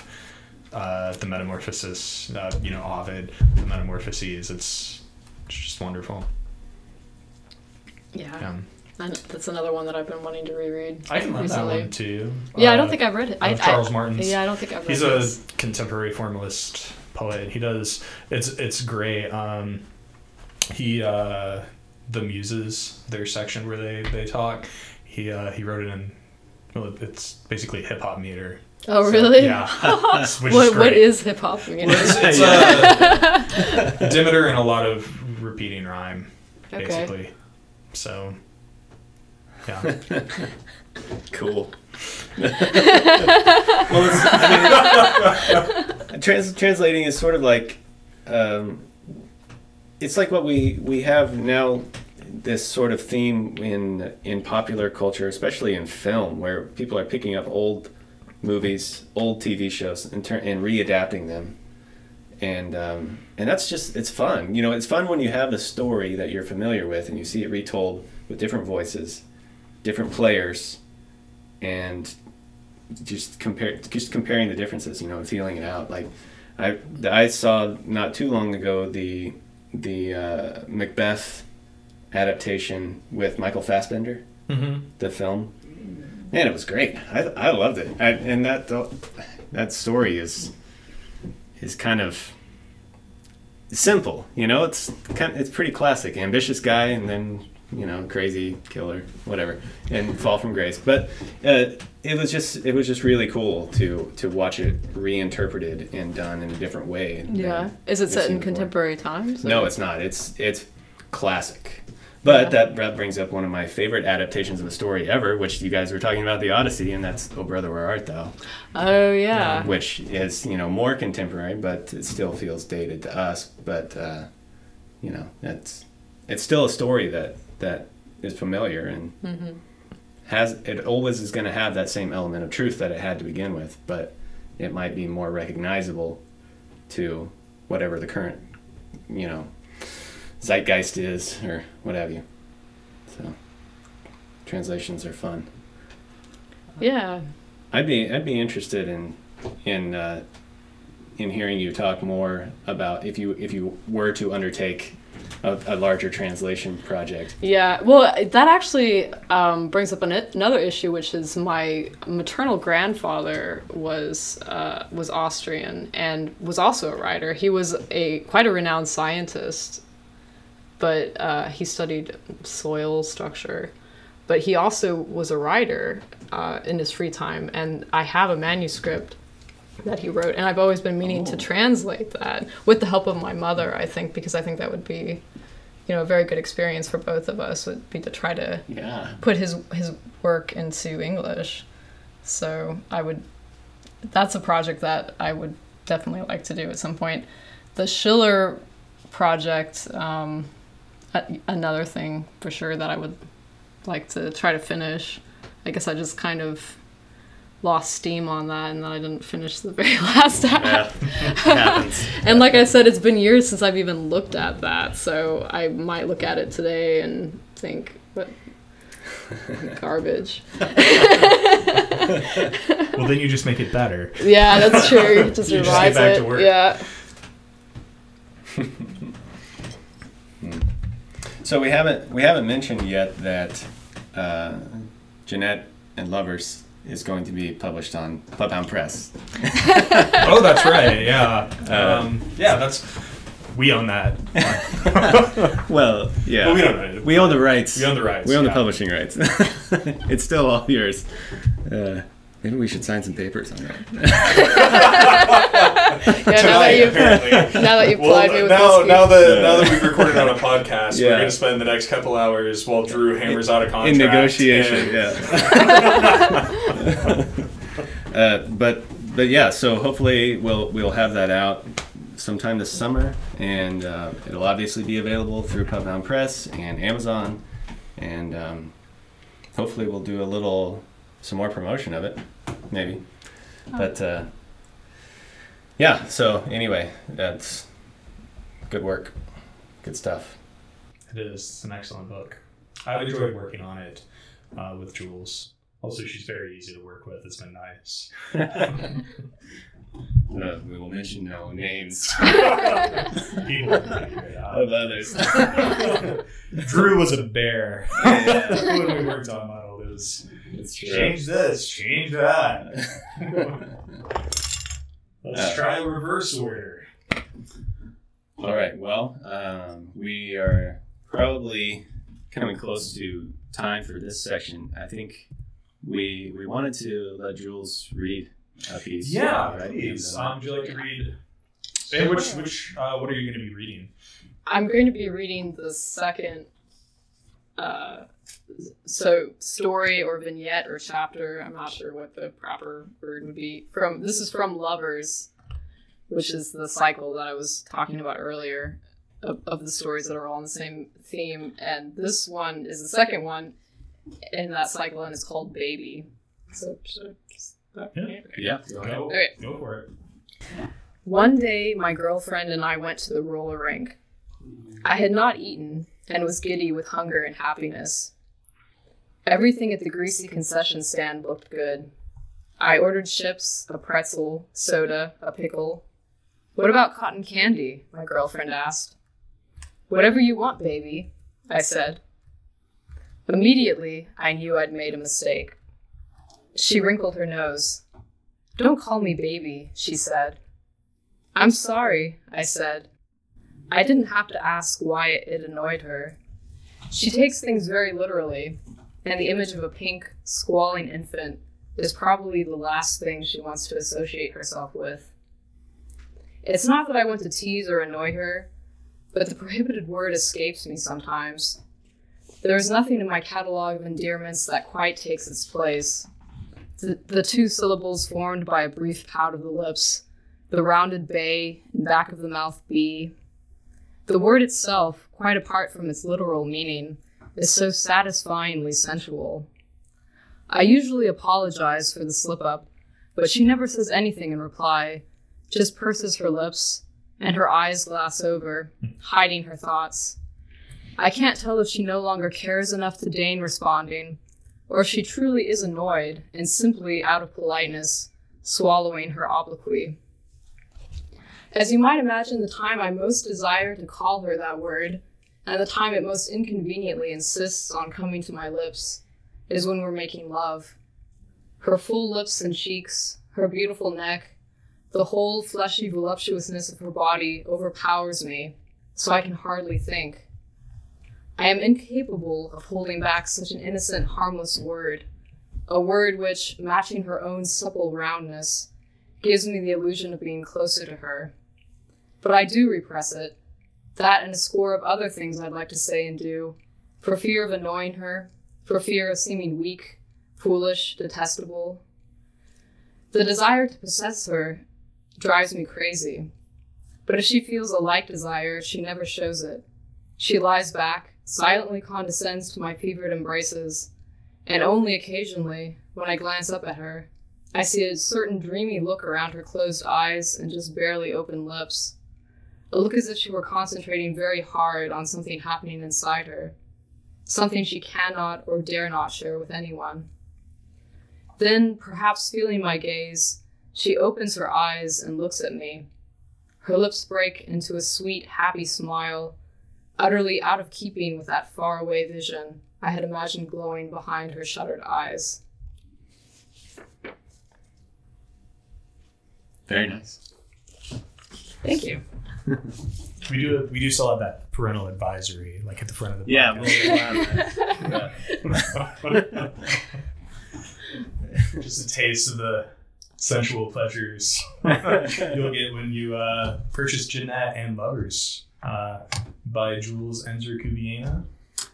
Uh, the Metamorphoses, uh, you know, Ovid, the Metamorphoses. It's, it's just wonderful. Yeah. Um, And that's another one that I've been wanting to reread. I can lend that one to you. Yeah, uh, I don't think I've read it. I, Charles I, Martins. Yeah, I don't think I've read it. He's a this. contemporary formalist poet, and he does. It's it's great. Um, he uh, the Muses, their section where they they talk. He uh, he wrote it in. Well, it's basically hip hop meter. Oh so, really? Yeah. Which what, is what is hip hop meter? Well, it's, it's uh, Demeter and a lot of repeating rhyme, basically. Okay. So. Yeah. Cool. Well, I mean, trans- translating is sort of like, um, it's like what we, we have now, this sort of theme in in popular culture, especially in film, where people are picking up old movies, old T V shows, and ter- and readapting them, and um, and that's just it's fun. You know, it's fun when you have a story that you're familiar with and you see it retold with different voices. Different players, and just compare, just comparing the differences, you know, and feeling it out. Like, I, I saw not too long ago the the uh, Macbeth adaptation with Michael Fassbender, mm-hmm. the film, and it was great. I I loved it, I, and that that story is is kind of simple, you know. It's kind of, it's pretty classic. Ambitious guy, and then. You know, crazy killer, whatever, and fall from grace. But uh, it was just it was just really cool to to watch it reinterpreted and done in a different way. Yeah, is it set in contemporary times? No, it's not. It's it's classic. But yeah. that brings up one of my favorite adaptations of a story ever, which you guys were talking about, The Odyssey, and that's "Oh Brother, Where Art Thou?" Oh yeah, um, which is you know more contemporary, but it still feels dated to us. But uh, you know, it's it's still a story that. that is familiar and mm-hmm. has it always is going to have that same element of truth that it had to begin with, but it might be more recognizable to whatever the current, you know, zeitgeist is or what have you. So translations are fun. Yeah. I'd be I'd be interested in in uh, in hearing you talk more about if you if you were to undertake A, a larger translation project. Yeah, well, that actually um, brings up an, another issue, which is my maternal grandfather was uh, was Austrian and was also a writer. He was a quite a renowned scientist, but uh, he studied soil structure. But he also was a writer uh, in his free time, and I have a manuscript that he wrote, and I've always been meaning oh. to translate that with the help of my mother, I think, because I think that would be, you know, a very good experience for both of us, would be to try to yeah. put his his work into English. So I would, that's a project that I would definitely like to do at some point. The Schiller project, um, a, another thing for sure that I would like to try to finish. I guess I just kind of lost steam on that, and then I didn't finish the very last half. Yeah. And like I said, it's been years since I've even looked at that, so I might look at it today and think, what garbage. Well, then you just make it better. Yeah, that's true. You just you revise just get back it. To work. Yeah. So we haven't we haven't mentioned yet that uh, Jeanette and Lovers is going to be published on Pubhound Press. Oh, that's right. Yeah, um, yeah. That's we own that. Well, yeah. Well, we don't own it. We own the rights. We own the rights. We own yeah. the publishing rights. It's still all yours. Uh, maybe we should sign some papers on that. Yeah, now that you've now that you've well, me with now now that so. now that we've recorded on a podcast, yeah. we're going to spend the next couple hours while Drew hammers out a contract in negotiation. And... Yeah. uh, but but yeah, so hopefully we'll we'll have that out sometime this summer, and uh, it'll obviously be available through Pubhound Press and Amazon, and um, hopefully we'll do a little some more promotion of it, maybe. Oh. But uh, yeah, so anyway, that's good work, good stuff. It is. It's an excellent book. I've enjoyed working on it uh, with Jules. Also, she's very easy to work with. It's been nice. Uh, we will mention no names of others. Drew was a bear. Yeah. When we worked on model, it was change this, change that. Let's try reverse order. All right. Well, um, we are probably coming close to time for this section. I think we we wanted to let Jules read. A piece. Yeah, right, please. Um, would you like to read? Hey, which which uh, what are you going to be reading? I'm going to be reading the second, uh, so story or vignette or chapter. I'm not sure what the proper word would be. From this is from Lovers, which is the cycle that I was talking about earlier, of, of the stories that are all on the same theme. And this one is the second one in that cycle, and it's called Baby. So. so Yeah, yeah. Go, go, okay. Go for it. One day, my girlfriend and I went to the roller rink. I had not eaten and was giddy with hunger and happiness. Everything at the greasy concession stand looked good. I ordered chips, a pretzel, soda, a pickle. What about cotton candy? My girlfriend asked. Whatever you want, baby, I said. Immediately, I knew I'd made a mistake. She wrinkled her nose. Don't call me baby, she said. I'm sorry, I said. I didn't have to ask why it annoyed her. She takes things very literally, and the image of a pink, squalling infant is probably the last thing she wants to associate herself with. It's not that I want to tease or annoy her, but the prohibited word escapes me sometimes. There is nothing in my catalog of endearments that quite takes its place. The, the two syllables formed by a brief pout of the lips, the rounded bay and back of the mouth b. The word itself, quite apart from its literal meaning, is so satisfyingly sensual. I usually apologize for the slip-up, but she never says anything in reply, just purses her lips, and her eyes glass over, hiding her thoughts. I can't tell if she no longer cares enough to deign responding, or she truly is annoyed and simply, out of politeness, swallowing her obloquy. As you might imagine, the time I most desire to call her that word, and the time it most inconveniently insists on coming to my lips, is when we're making love. Her full lips and cheeks, her beautiful neck, the whole fleshy voluptuousness of her body overpowers me, so I can hardly think. I am incapable of holding back such an innocent, harmless word, a word which, matching her own supple roundness, gives me the illusion of being closer to her. But I do repress it, that and a score of other things I'd like to say and do, for fear of annoying her, for fear of seeming weak, foolish, detestable. The desire to possess her drives me crazy, but if she feels a like desire, she never shows it. She lies back, silently condescends to my fevered embraces, and only occasionally, when I glance up at her, I see a certain dreamy look around her closed eyes and just barely open lips, a look as if she were concentrating very hard on something happening inside her, something she cannot or dare not share with anyone. Then, perhaps feeling my gaze, she opens her eyes and looks at me. Her lips break into a sweet, happy smile, utterly out of keeping with that faraway vision I had imagined glowing behind her shuttered eyes. Very nice. Thank you. We do we do still have that parental advisory, like at the front of the yeah, podcast. Yeah. Just a taste of the sensual pleasures you'll get when you uh, purchase Jeanette and Lovers. Uh, by Jules Enzer-Kubiena.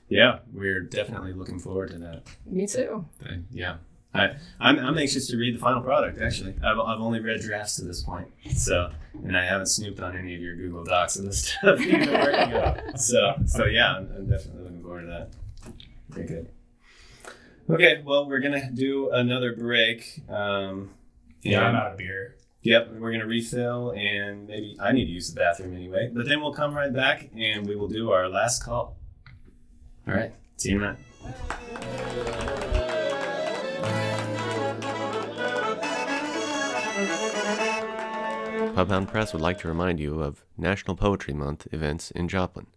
Yeah, we're definitely looking forward to that. Me too. Yeah. I, I'm I'm anxious to read the final product, actually. I've I've only read drafts to this point, so, and I haven't snooped on any of your Google Docs and the stuff you've been working on. So, so yeah, I'm, I'm definitely looking forward to that. Very good. Okay, well, we're going to do another break. Um, yeah, I'm out of beer. Yep, we're going to refill, and maybe I need to use the bathroom anyway. But then we'll come right back, and we will do our last call. All right, see you in a minute. Pubhound Press would like to remind you of National Poetry Month events in Joplin.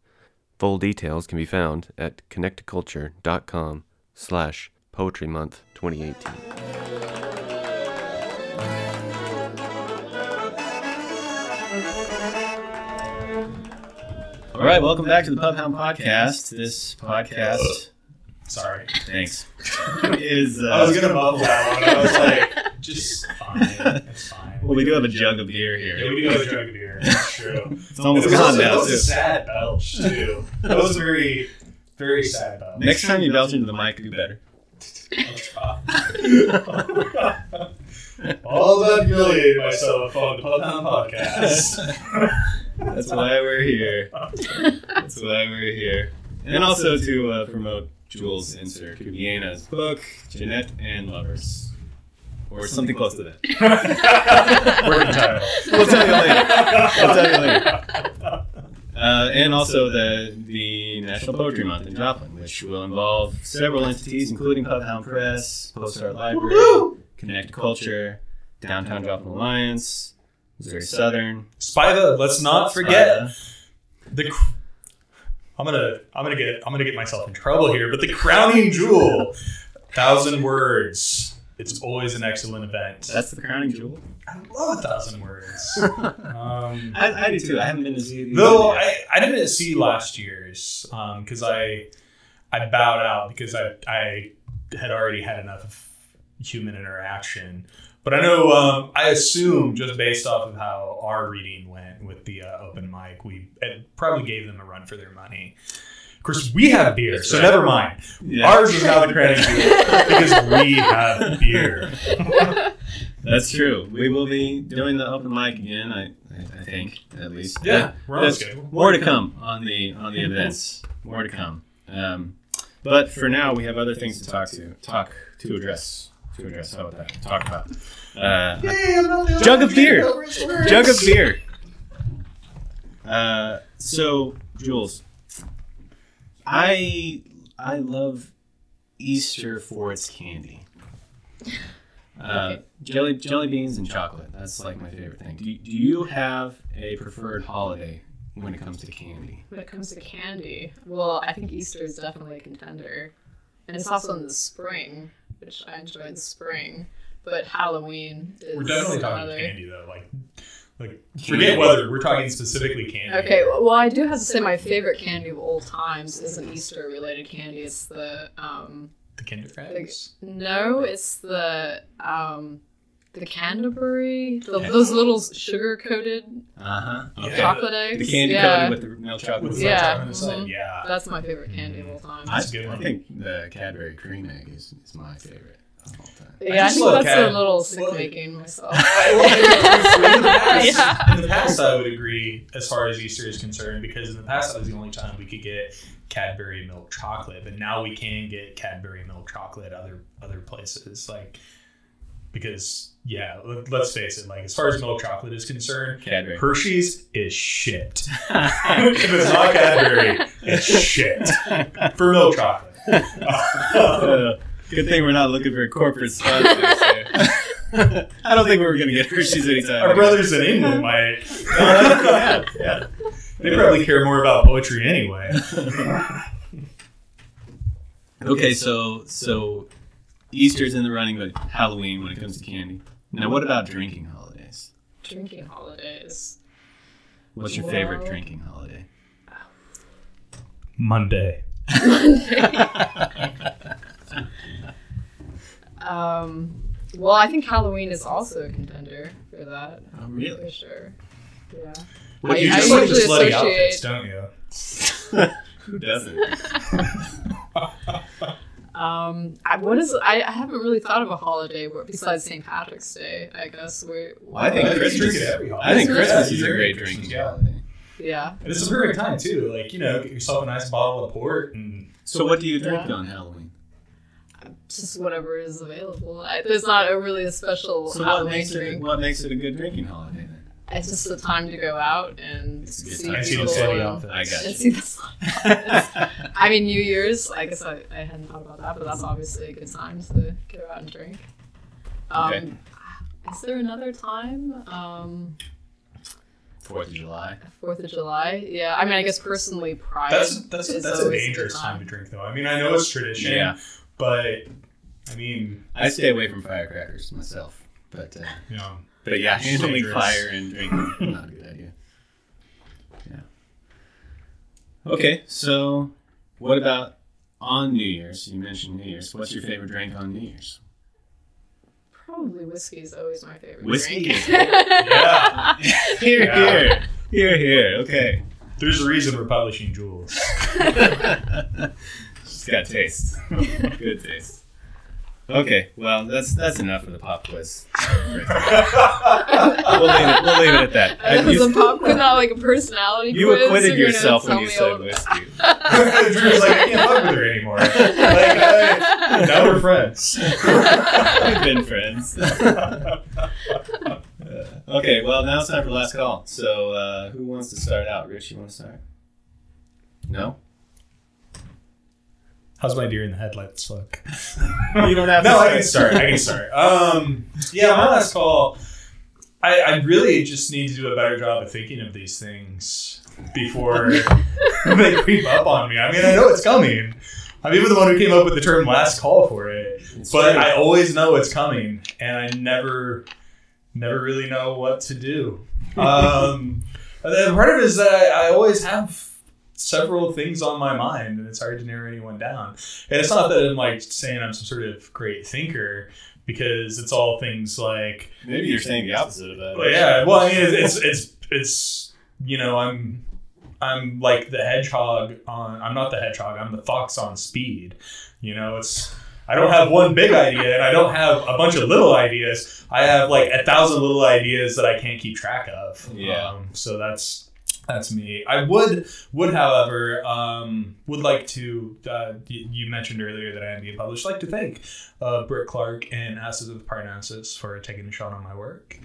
Full details can be found at connecticulture.com slash Poetry Month twenty eighteen. All right, welcome back to the Pubhound Podcast. This podcast, sorry, thanks. is uh, I was gonna bubble that one. I was like, just fine, it's fine. Well, we, we do have a jug, jug of beer here. Yeah, we do have a jug of beer. That's true. It's almost it gone also, now. That was a sad belch too. That was very, very sad belch. Next time you belch into the mic, do better. All about humiliating myself on the Pubhound Podcast. That's why we're here. That's why we're here. And also to uh, promote Jules Enzer-Kubiena's book, Jeanette and Lovers. Or something close to that. Working title. We'll tell you later. We'll tell you later. Uh, and also the, the National Poetry Month in Joplin, which will involve several entities, including Pubhound Press, Post Art Library, Connect Culture, Downtown Joplin Alliance, Missouri Southern. Spiva, let's not forget the. I'm gonna, I'm gonna get, I'm gonna get myself in trouble here. But the crowning jewel, Thousand Words. It's always an excellent event. That's the crowning jewel. I love a Thousand Words. um, I, I do too. I haven't been to see these. No, I, I didn't see last year's because um, I, I bowed out because I, I had already had enough of human interaction. But I know, um, I assume, just based off of how our reading went with the uh, open mic, we probably gave them a run for their money. Of course, we have beer, so never mind. Yeah. Ours is now the crowning jewel because we have beer. That's true. We will be doing the open mic again, I, I, I think, at least. Yeah, we're on schedule. More to come on the on the events. More to come. Um, but for now, we have other things to talk to talk to address. To address how about that talk about uh, Yay, I'm jug of beer jug of beer uh, so Jules, I I love Easter for its candy. uh, jelly jelly beans and chocolate, that's like my favorite thing. Do, do you have a preferred holiday when it comes to candy? When it comes to candy, well, I think Easter is definitely a contender, and it's also in the spring, which I enjoy in spring, but Halloween is we're definitely another. Talking candy though, like like forget weather, we're talking specifically candy. Okay, well, I do have to say my favorite candy of all times is an Easter related candy. It's the um the Kinder Crabs? No, it's the um the Canterbury, the, those little sugar coated uh-huh. okay. chocolate yeah, the, eggs. The candy yeah. coated with the milk chocolate. With yeah. chocolate mm-hmm. yeah, that's my favorite candy mm-hmm. of all time. I, I think the Cadbury cream egg is, is my favorite of all time. Yeah, I, I think that's Cad- a little sick making myself. in, the past, yeah. in the past, I would agree as far as Easter is concerned, because in the past that was the only time we could get Cadbury milk chocolate, but now we can get Cadbury milk chocolate other other places like. Because, yeah, let's face it, like, as far as milk chocolate is concerned, Cadbury. Hershey's is shit. If it's not Cadbury, it's shit. For milk chocolate. uh, good thing we're not looking for corporate sponsors here. I don't think we were going to get Hershey's anytime. Our brothers in England might. yeah, yeah. They probably care more about poetry anyway. Okay, so so... Easter's in the running, but Halloween when it comes to candy. Now, what about drinking holidays? Drinking holidays. What's your well, favorite drinking holiday? Monday. Monday. um. Well, I think Halloween is also a contender for that. Oh, really? For sure. Yeah. Well, I, you just I like the slutty outfits, don't you? Who doesn't? Um, I, what is? I, I haven't really thought of a holiday besides Saint Patrick's Day. I guess we. Well, I think Christmas. I think Christmas is a great drinking holiday. Yeah, and it's a perfect time too. Like, you know, get yourself a nice bottle of port. And so, what do you drink yeah. on Halloween? Just whatever is available. I, there's not a really a special. So Halloween what makes it? Drink. What makes it a good drinking holiday then? It's just a time to go out and see I people. And, I got and see this. I mean, New Year's. I guess I, I hadn't thought about that, but that's obviously a good time to go out and drink. Um, okay. Is there another time? Um, Fourth of July. Fourth of July. Yeah. I mean, I guess personally, pride. That's that's is that's a dangerous time. time to drink, though. I mean, I know it's tradition. Yeah. But I mean, I, I stay away from firecrackers myself. But uh, yeah. But yeah, handling dangerous. Fire and drinking not a good idea. Yeah. Okay, so what about on New Year's? You mentioned New Year's. What's your favorite drink on New Year's? Probably whiskey is always my favorite whiskey drink. Whiskey? Yeah. Here, yeah. here. Here, here. Okay. There's a reason we're publishing Jules. She's got taste. Good taste. Okay, well, that's that's enough for the pop quiz. we'll, leave it, we'll leave it at that. That was a pop quiz, not like a personality you quiz. You acquitted yourself when you said whiskey. Drew's like, I can't fuck with her anymore. Like, I, now we're friends. We've been friends. uh, okay, well, now it's time for last call. So uh, who wants to start out? Rich, you want to start? No? How's my deer in the headlights look? You don't have to. No, I can start. I can start. Um, yeah, my last call. I, I really just need to do a better job of thinking of these things before they creep up on me. I mean, I know it's coming. I'm even the one who came up with the term "last call" for it. It's but true. I always know it's coming, and I never, never really know what to do. Um, the part of it is that I, I always have several things on my mind, and it's hard to narrow anyone down. And it's not that I'm like saying I'm some sort of great thinker, because it's all things like maybe you're saying the opposite of that. Well, yeah. Well, I mean, it's, it's it's it's you know I'm I'm like the hedgehog on. I'm not the hedgehog. I'm the fox on speed. You know, it's I don't have one big idea, and I don't have a bunch of little ideas. I have like a thousand little ideas that I can't keep track of. Yeah. Um, so that's. That's me. I would, would however, um, would like to, uh, y- you mentioned earlier that I am being published, like to thank uh, Brett Clark and Asses of Parnassus for taking a shot on my work.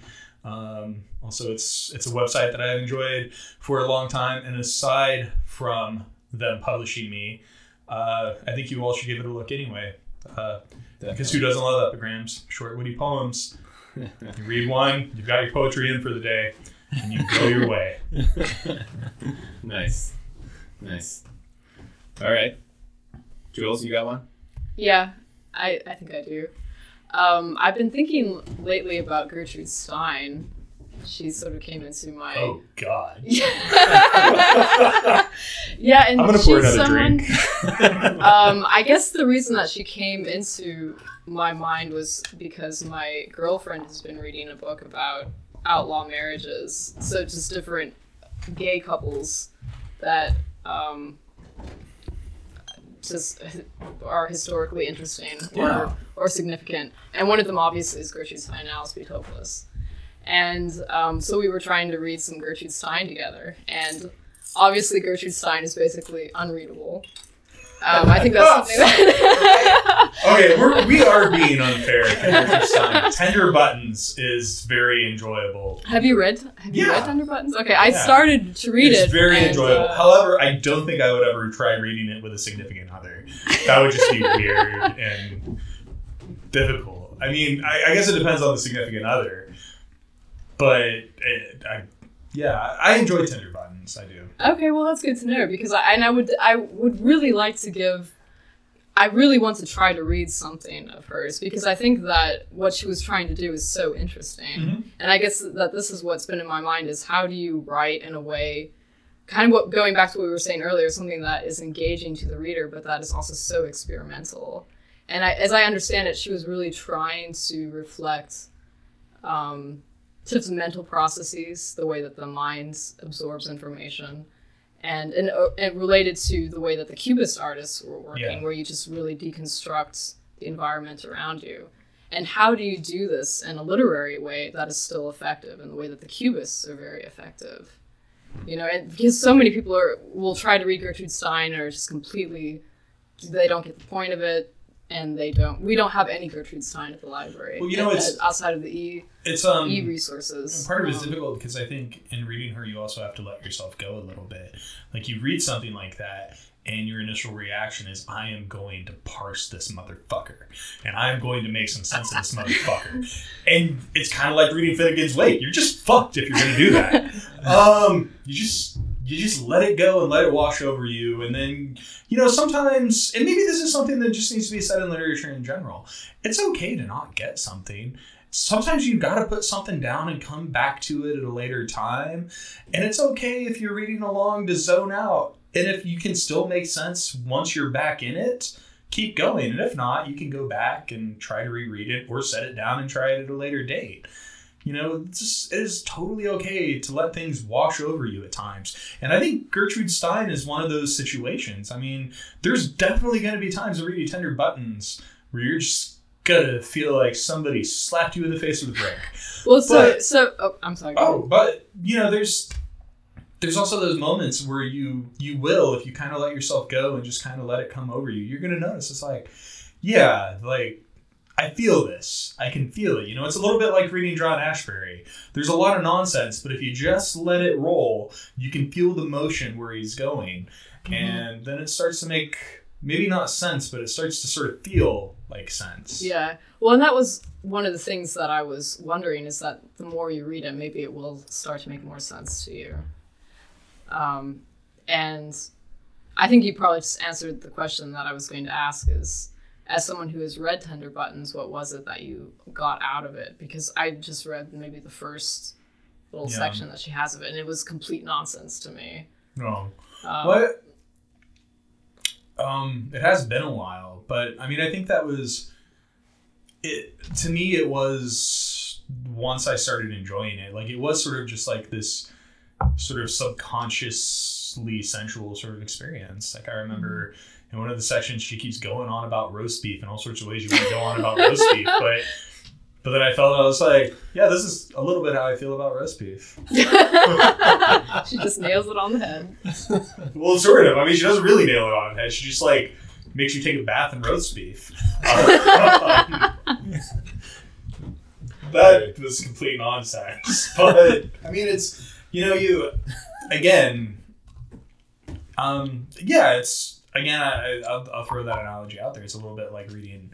Um, also, it's it's a website that I've enjoyed for a long time. And aside from them publishing me, uh, I think you all should give it a look anyway. Uh, because who doesn't love epigrams? Short, witty poems. You read one, you've got your poetry in for the day. And you go your way. Nice. Nice. All right. Jules, you got one? Yeah, I, I think I do. Um, I've been thinking lately about Gertrude Stein. She sort of came into my... Oh, God. Yeah, and I'm going to pour another someone... drink. um, I guess the reason that she came into my mind was because my girlfriend has been reading a book about outlaw marriages, so just different gay couples that um, just are historically interesting or, yeah. or significant. And one of them obviously is Gertrude Stein and Alice B. Toklas. And um, so we were trying to read some Gertrude Stein together, and obviously Gertrude Stein is basically unreadable. Um, I think that's oh, something that... Okay, we're, we are being unfair. Tender Buttons is very enjoyable. Have you read Have yeah. you read Tender Buttons? Okay, I yeah. started to read it's it. It's very and, enjoyable. Uh, However, I don't think I would ever try reading it with a significant other. That would just be weird and difficult. I mean, I, I guess it depends on the significant other. But, it, I, yeah, I enjoy Tender Buttons. I do. Okay, well that's good to know, because I and I would I would really like to give I really want to try to read something of hers, because I think that what she was trying to do is so interesting. Mm-hmm. And I guess that this is what's been in my mind, is how do you write in a way, kind of what, going back to what we were saying earlier, something that is engaging to the reader but that is also so experimental. And I, as I understand it, she was really trying to reflect um tips of mental processes, the way that the mind absorbs information, and, and and related to the way that the Cubist artists were working, yeah. where you just really deconstruct the environment around you. And how do you do this in a literary way that is still effective, in the way that the Cubists are very effective? You know, and because so many people are will try to read Gertrude Stein, or just completely, they don't get the point of it. And they don't. We don't have any Gertrude Stein at the library. Well, you know, it's outside of the e it's, um, e resources. Part of it is um, difficult, because I think in reading her, you also have to let yourself go a little bit. Like, you read something like that, and your initial reaction is, "I am going to parse this motherfucker, and I am going to make some sense of this motherfucker." And it's kind of like reading Finnegan's Wake. You're just fucked if you're going to do that. Um, you just you just let it go and let it wash over you, and then you know sometimes, and maybe this is something that just needs to be said in literature in general. It's okay to not get something. Sometimes you've got to put something down and come back to it at a later time, and it's okay if you're reading along to zone out, and if you can still make sense once you're back in it, keep going, and if not, you can go back and try to reread it or set it down and try it at a later date. You know, it's just, it is totally okay to let things wash over you at times. And I think Gertrude Stein is one of those situations. I mean, there's definitely going to be times where you Tender Buttons where you're just going to feel like somebody slapped you in the face with a brick. Well, but, so, so, oh, I'm sorry. Oh, but, you know, there's, there's also those moments where you, you will, if you kind of let yourself go and just kind of let it come over you, you're going to notice it's like, yeah, like, I feel this. I can feel it. You know, it's a little bit like reading John Ashbery. There's a lot of nonsense, but if you just let it roll, you can feel the motion where he's going. Mm-hmm. And then it starts to make, maybe not sense, but it starts to sort of feel like sense. Yeah. Well, and that was one of the things that I was wondering is that the more you read it, maybe it will start to make more sense to you. Um, and I think you probably just answered the question that I was going to ask is, as someone who has read Tender Buttons, what was it that you got out of it? Because I just read maybe the first little yeah. section that she has of it, and it was complete nonsense to me. Oh. Um, what? Um, it has been a while, but I mean, I think that was... it to me, it was once I started enjoying it. Like, it was sort of just like this sort of subconsciously sensual sort of experience. Like, I remember... Mm-hmm. In one of the sections, she keeps going on about roast beef and all sorts of ways you want to go on about roast beef. But but then I felt, I was like, yeah, this is a little bit how I feel about roast beef. She just nails it on the head. Well, sort of. I mean, she doesn't really nail it on the head. She just, like, makes you take a bath in roast beef. That was complete nonsense. But, I mean, it's, you know, you, again, um, yeah, it's, Again, I, I'll, I'll throw that analogy out there. It's a little bit like reading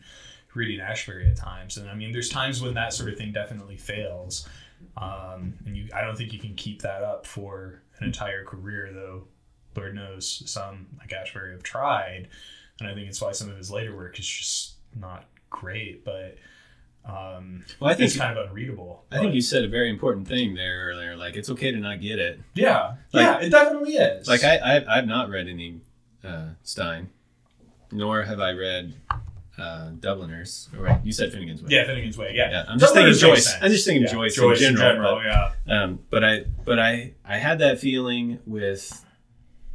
reading Ashbery at times. And, I mean, there's times when that sort of thing definitely fails. Um, and you, I don't think you can keep that up for an entire career, though Lord knows some, like Ashbery, have tried. And I think it's why some of his later work is just not great. But um, well, I think it's you, kind of unreadable. I but, think you said a very important thing there earlier. Like, it's okay to not get it. Yeah. Like, yeah, it definitely is. Like, I, I, I've not read any... Uh, Stein, nor have I read uh, Dubliners. Oh, right, you said Finnegan's Way. Yeah, Finnegan's Way. Yeah, yeah. I'm just Dubliners thinking Joyce. I'm just thinking yeah. Joyce, Joyce in general. In general but, yeah. Um, but I, but I, I had that feeling with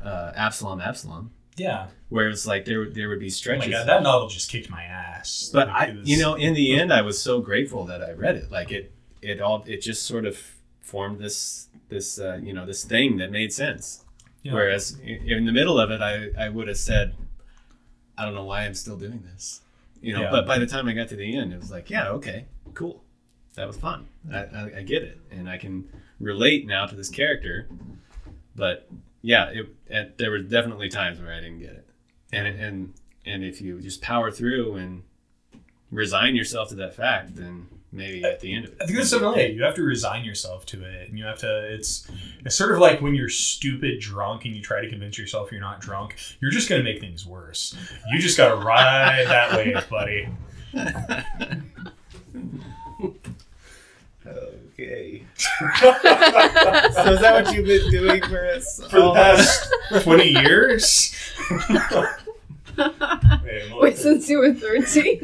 uh, Absalom, Absalom. Yeah. Where it's like there, there would be stretches. Oh my God, that novel just kicked my ass. But like, I, you know, in the end, I was so grateful that I read it. Like it, it all, it just sort of formed this, this, uh, you know, this thing that made sense. Yeah. Whereas in the middle of it, I, I would have said, I don't know why I'm still doing this, you know. Yeah. But by the time I got to the end, it was like, yeah, okay, cool, that was fun. I, I, I get it, and I can relate now to this character. But yeah, it, it there were definitely times where I didn't get it, and and and if you just power through and resign yourself to that fact, then. Maybe at the end of it. I think that's something like, you have to resign yourself to it. And you have to, it's, it's sort of like when you're stupid drunk and you try to convince yourself you're not drunk, you're just going to make things worse. You just got to ride that wave, buddy. Okay. So is that what you've been doing for us? For the past twenty years? Hey, wait, since you were thirteen?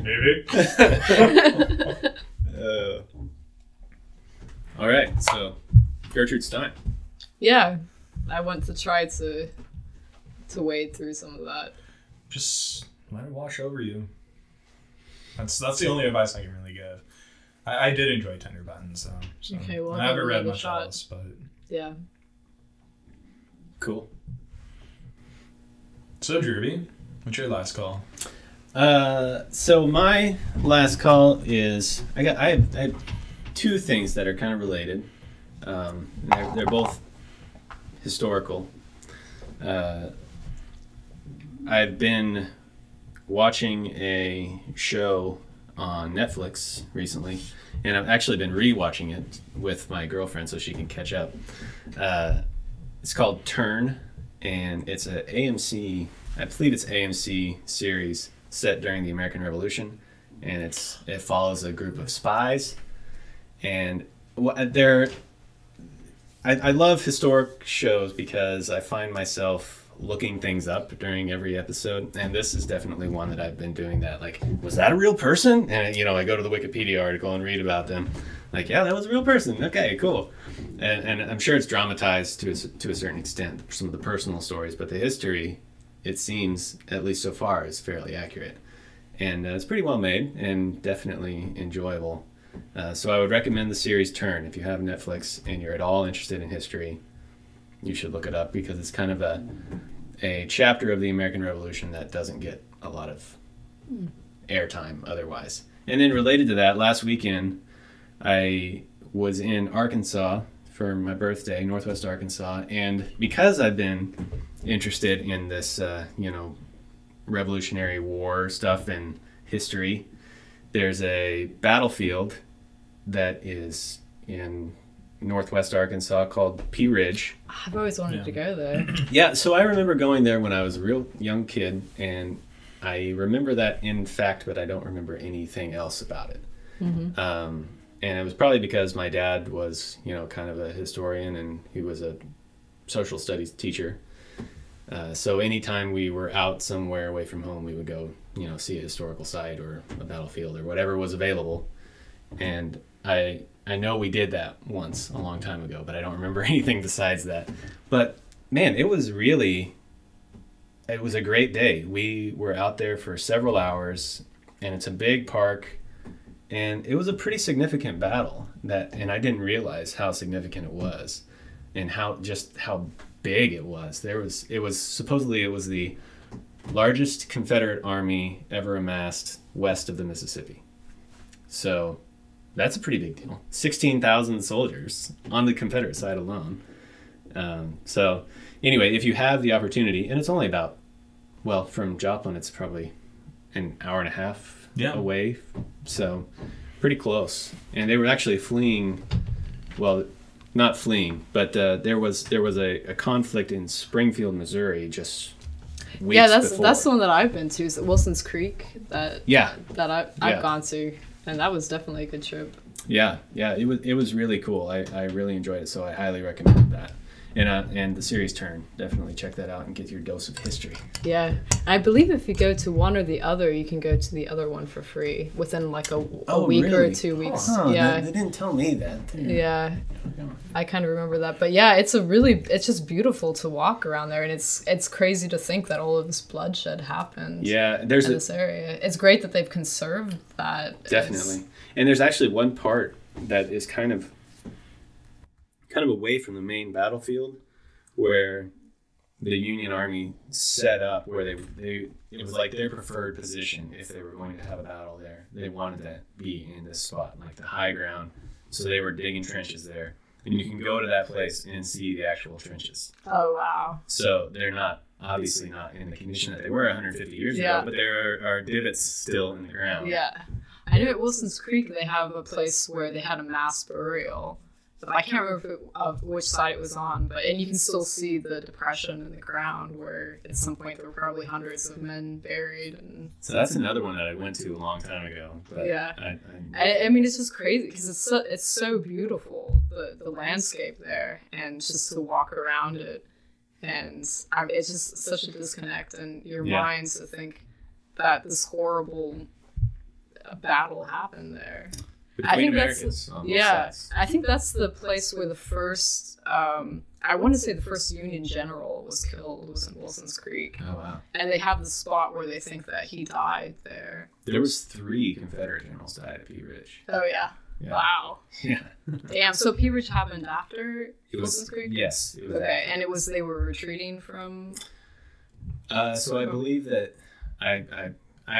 Maybe. uh, all right, so Gertrude Stein. Yeah, I want to try to to wade through some of that. Just let it wash over you. That's that's the only advice I can really give. I, I did enjoy Tender Buttons, though. So. Okay, well, I haven't read much else, but yeah. Cool. So, Drewby, what's your last call? Uh, so my last call is I got I have, I have two things that are kind of related. Um, they're, they're both historical. Uh, I've been watching a show on Netflix recently, and I've actually been re-watching it with my girlfriend so she can catch up. Uh, it's called Turn, and it's an A M C, I believe it's A M C series set during the American Revolution, and it's it follows a group of spies, and they're... I love historic shows because I find myself looking things up during every episode, and this is definitely one that I've been doing that. Like, was that a real person? And, you know, I go to the Wikipedia article and read about them. Like, yeah, that was a real person. Okay, cool. And and I'm sure it's dramatized to a, to a certain extent, some of the personal stories, but the history, it seems, at least so far, is fairly accurate. And uh, it's pretty well made and definitely enjoyable. Uh, so I would recommend the series Turn. If you have Netflix and you're at all interested in history, you should look it up because it's kind of a a chapter of the American Revolution that doesn't get a lot of airtime otherwise. And then related to that, last weekend I was in Arkansas for my birthday, Northwest Arkansas, and because I've been interested in this, uh, you know, Revolutionary War stuff and history, there's a battlefield that is in Northwest Arkansas called Pea Ridge. I've always wanted yeah. to go there. Yeah, so I remember going there when I was a real young kid, and I remember that in fact, but I don't remember anything else about it. Mm-hmm. Um, and it was probably because my dad was, you know, kind of a historian, and he was a social studies teacher. Uh, so anytime we were out somewhere away from home, we would go, you know, see a historical site or a battlefield or whatever was available. And I I know we did that once a long time ago, but I don't remember anything besides that. But man, it was really, it was a great day. We were out there for several hours, and it's a big park, and it was a pretty significant battle that, and I didn't realize how significant it was and how just how big it was. There was, it was supposedly it was the largest Confederate army ever amassed west of the Mississippi. So that's a pretty big deal. sixteen thousand soldiers on the Confederate side alone. Um, so anyway, if you have the opportunity, and it's only about, well, from Joplin, it's probably an hour and a half yeah. away. So pretty close. And they were actually fleeing, well, not fleeing, but uh, there was there was a, a conflict in Springfield, Missouri, just weeks yeah, that's before. That's the one that I've been to, Wilson's Creek. That yeah, that I I've yeah. gone to, and that was definitely a good trip. Yeah, yeah, it was it was really cool. I, I really enjoyed it, so I highly recommend that. And uh, and the series Turn, definitely check that out and get your dose of history. Yeah, I believe if you go to one or the other, you can go to the other one for free within like a, a oh, week really? or two weeks. Oh, huh. Yeah, they, they didn't tell me that. They're, yeah, I kind of remember that, but yeah, it's a really it's just beautiful to walk around there, and it's it's crazy to think that all of this bloodshed happened. Yeah, there's in a, this area. It's great that they've conserved that. Definitely, it's, and there's actually one part that is kind of. kind of away from the main battlefield where the Union Army set up where they, they it was like their preferred position if they were going to have a battle there. They wanted to be in this spot, like the high ground. So they were digging trenches there. And you can go to that place and see the actual trenches. Oh, wow. So they're not, obviously not in the condition that they were one hundred fifty years yeah. ago, but there are, are divots still in the ground. Yeah. I know at Wilson's Creek they have a place where they had a mass burial. I can't remember if it, of which side it was on, but and you can still see the depression in the ground where at some point there were probably hundreds of men buried. And so that's another one that I went to a long time ago. But yeah, I, I, I mean it's just crazy because it's so, it's so beautiful the the landscape there and just to walk around it, and I mean, it's just such a disconnect in your yeah. mind to think that this horrible battle happened there. I think Americans that's yeah. I think that's the place where the first um, I want to say the first Union general was killed was in Wilson's Creek. Oh wow! And they have the spot where they think that he died there. There was three Confederate generals died at Pea Ridge. Oh yeah! yeah. Wow! Yeah. Damn. So Pea Ridge happened after was, Wilson's Creek. Yes. It was okay, after. And it was they were retreating from. Uh, so I believe that I I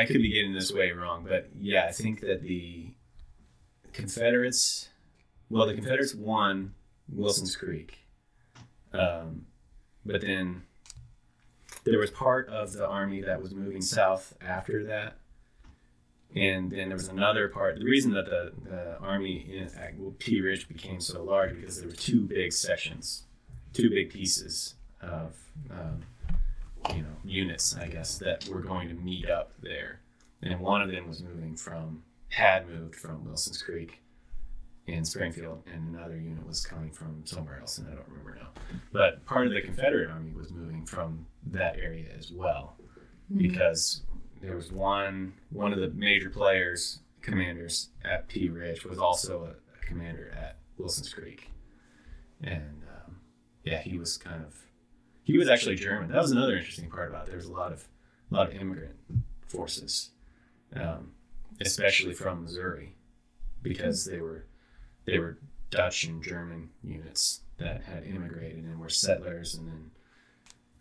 I could be getting this way wrong, but yeah, I think that the. Confederates, well, the Confederates won Wilson's Creek, um, but then there was part of the army that was moving south after that, And then there was another part. The reason that the, the Army in fact, well, Pea Ridge became so large because there were two big sections, two big pieces of, um, you know, units, I guess, that were going to meet up there. And one of them was moving from, had moved from Wilson's Creek in Springfield, and another unit was coming from somewhere else, and I don't remember now. But part of the Confederate Army was moving from that area as well, mm-hmm. because there was one one of the major players, commanders at Pea Ridge, was also a, a commander at Wilson's Creek, and um, yeah, he was kind of he was actually German. That was another interesting part about it. There was a lot of a lot of immigrant forces, um, especially from Missouri, because they were they were Dutch and German units that had immigrated and were settlers, and then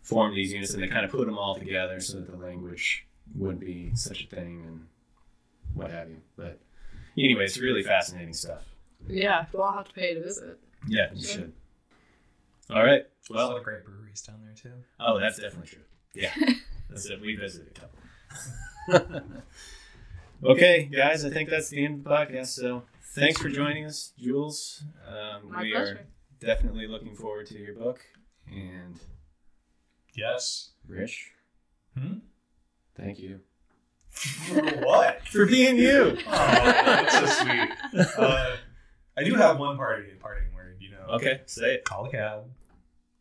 formed these units, and they kind of put them all together so that the language would be such a thing and what have you. But anyway, it's really fascinating stuff. Yeah, we'll have to pay to visit. Yeah, you should. All right. Well, there's a lot of great breweries down there too. Oh, that's definitely true. Yeah, that's it. We visited a couple. Okay, guys, I think that's the end of the podcast. So thanks for joining us, Jules. Um, My we pleasure. Are definitely looking forward to your book. And yes, Rich. Hmm. Thank you. For what? For being you. Oh, that's so sweet. Uh, I do have one party parting word, you know. Okay, say it. Call a cab.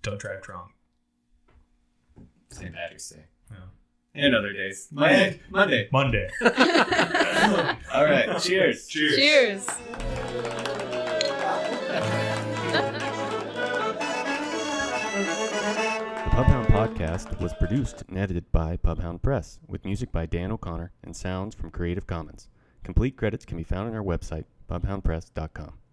Don't drive drunk. Saint Patrick's Day. Yeah. And other days. Monday. Monday. Monday. Monday. All right. Cheers. Cheers. Cheers. The Pubhound Podcast was produced and edited by Pubhound Press, with music by Dan O'Connor and sounds from Creative Commons. Complete credits can be found on our website, pubhound press dot com.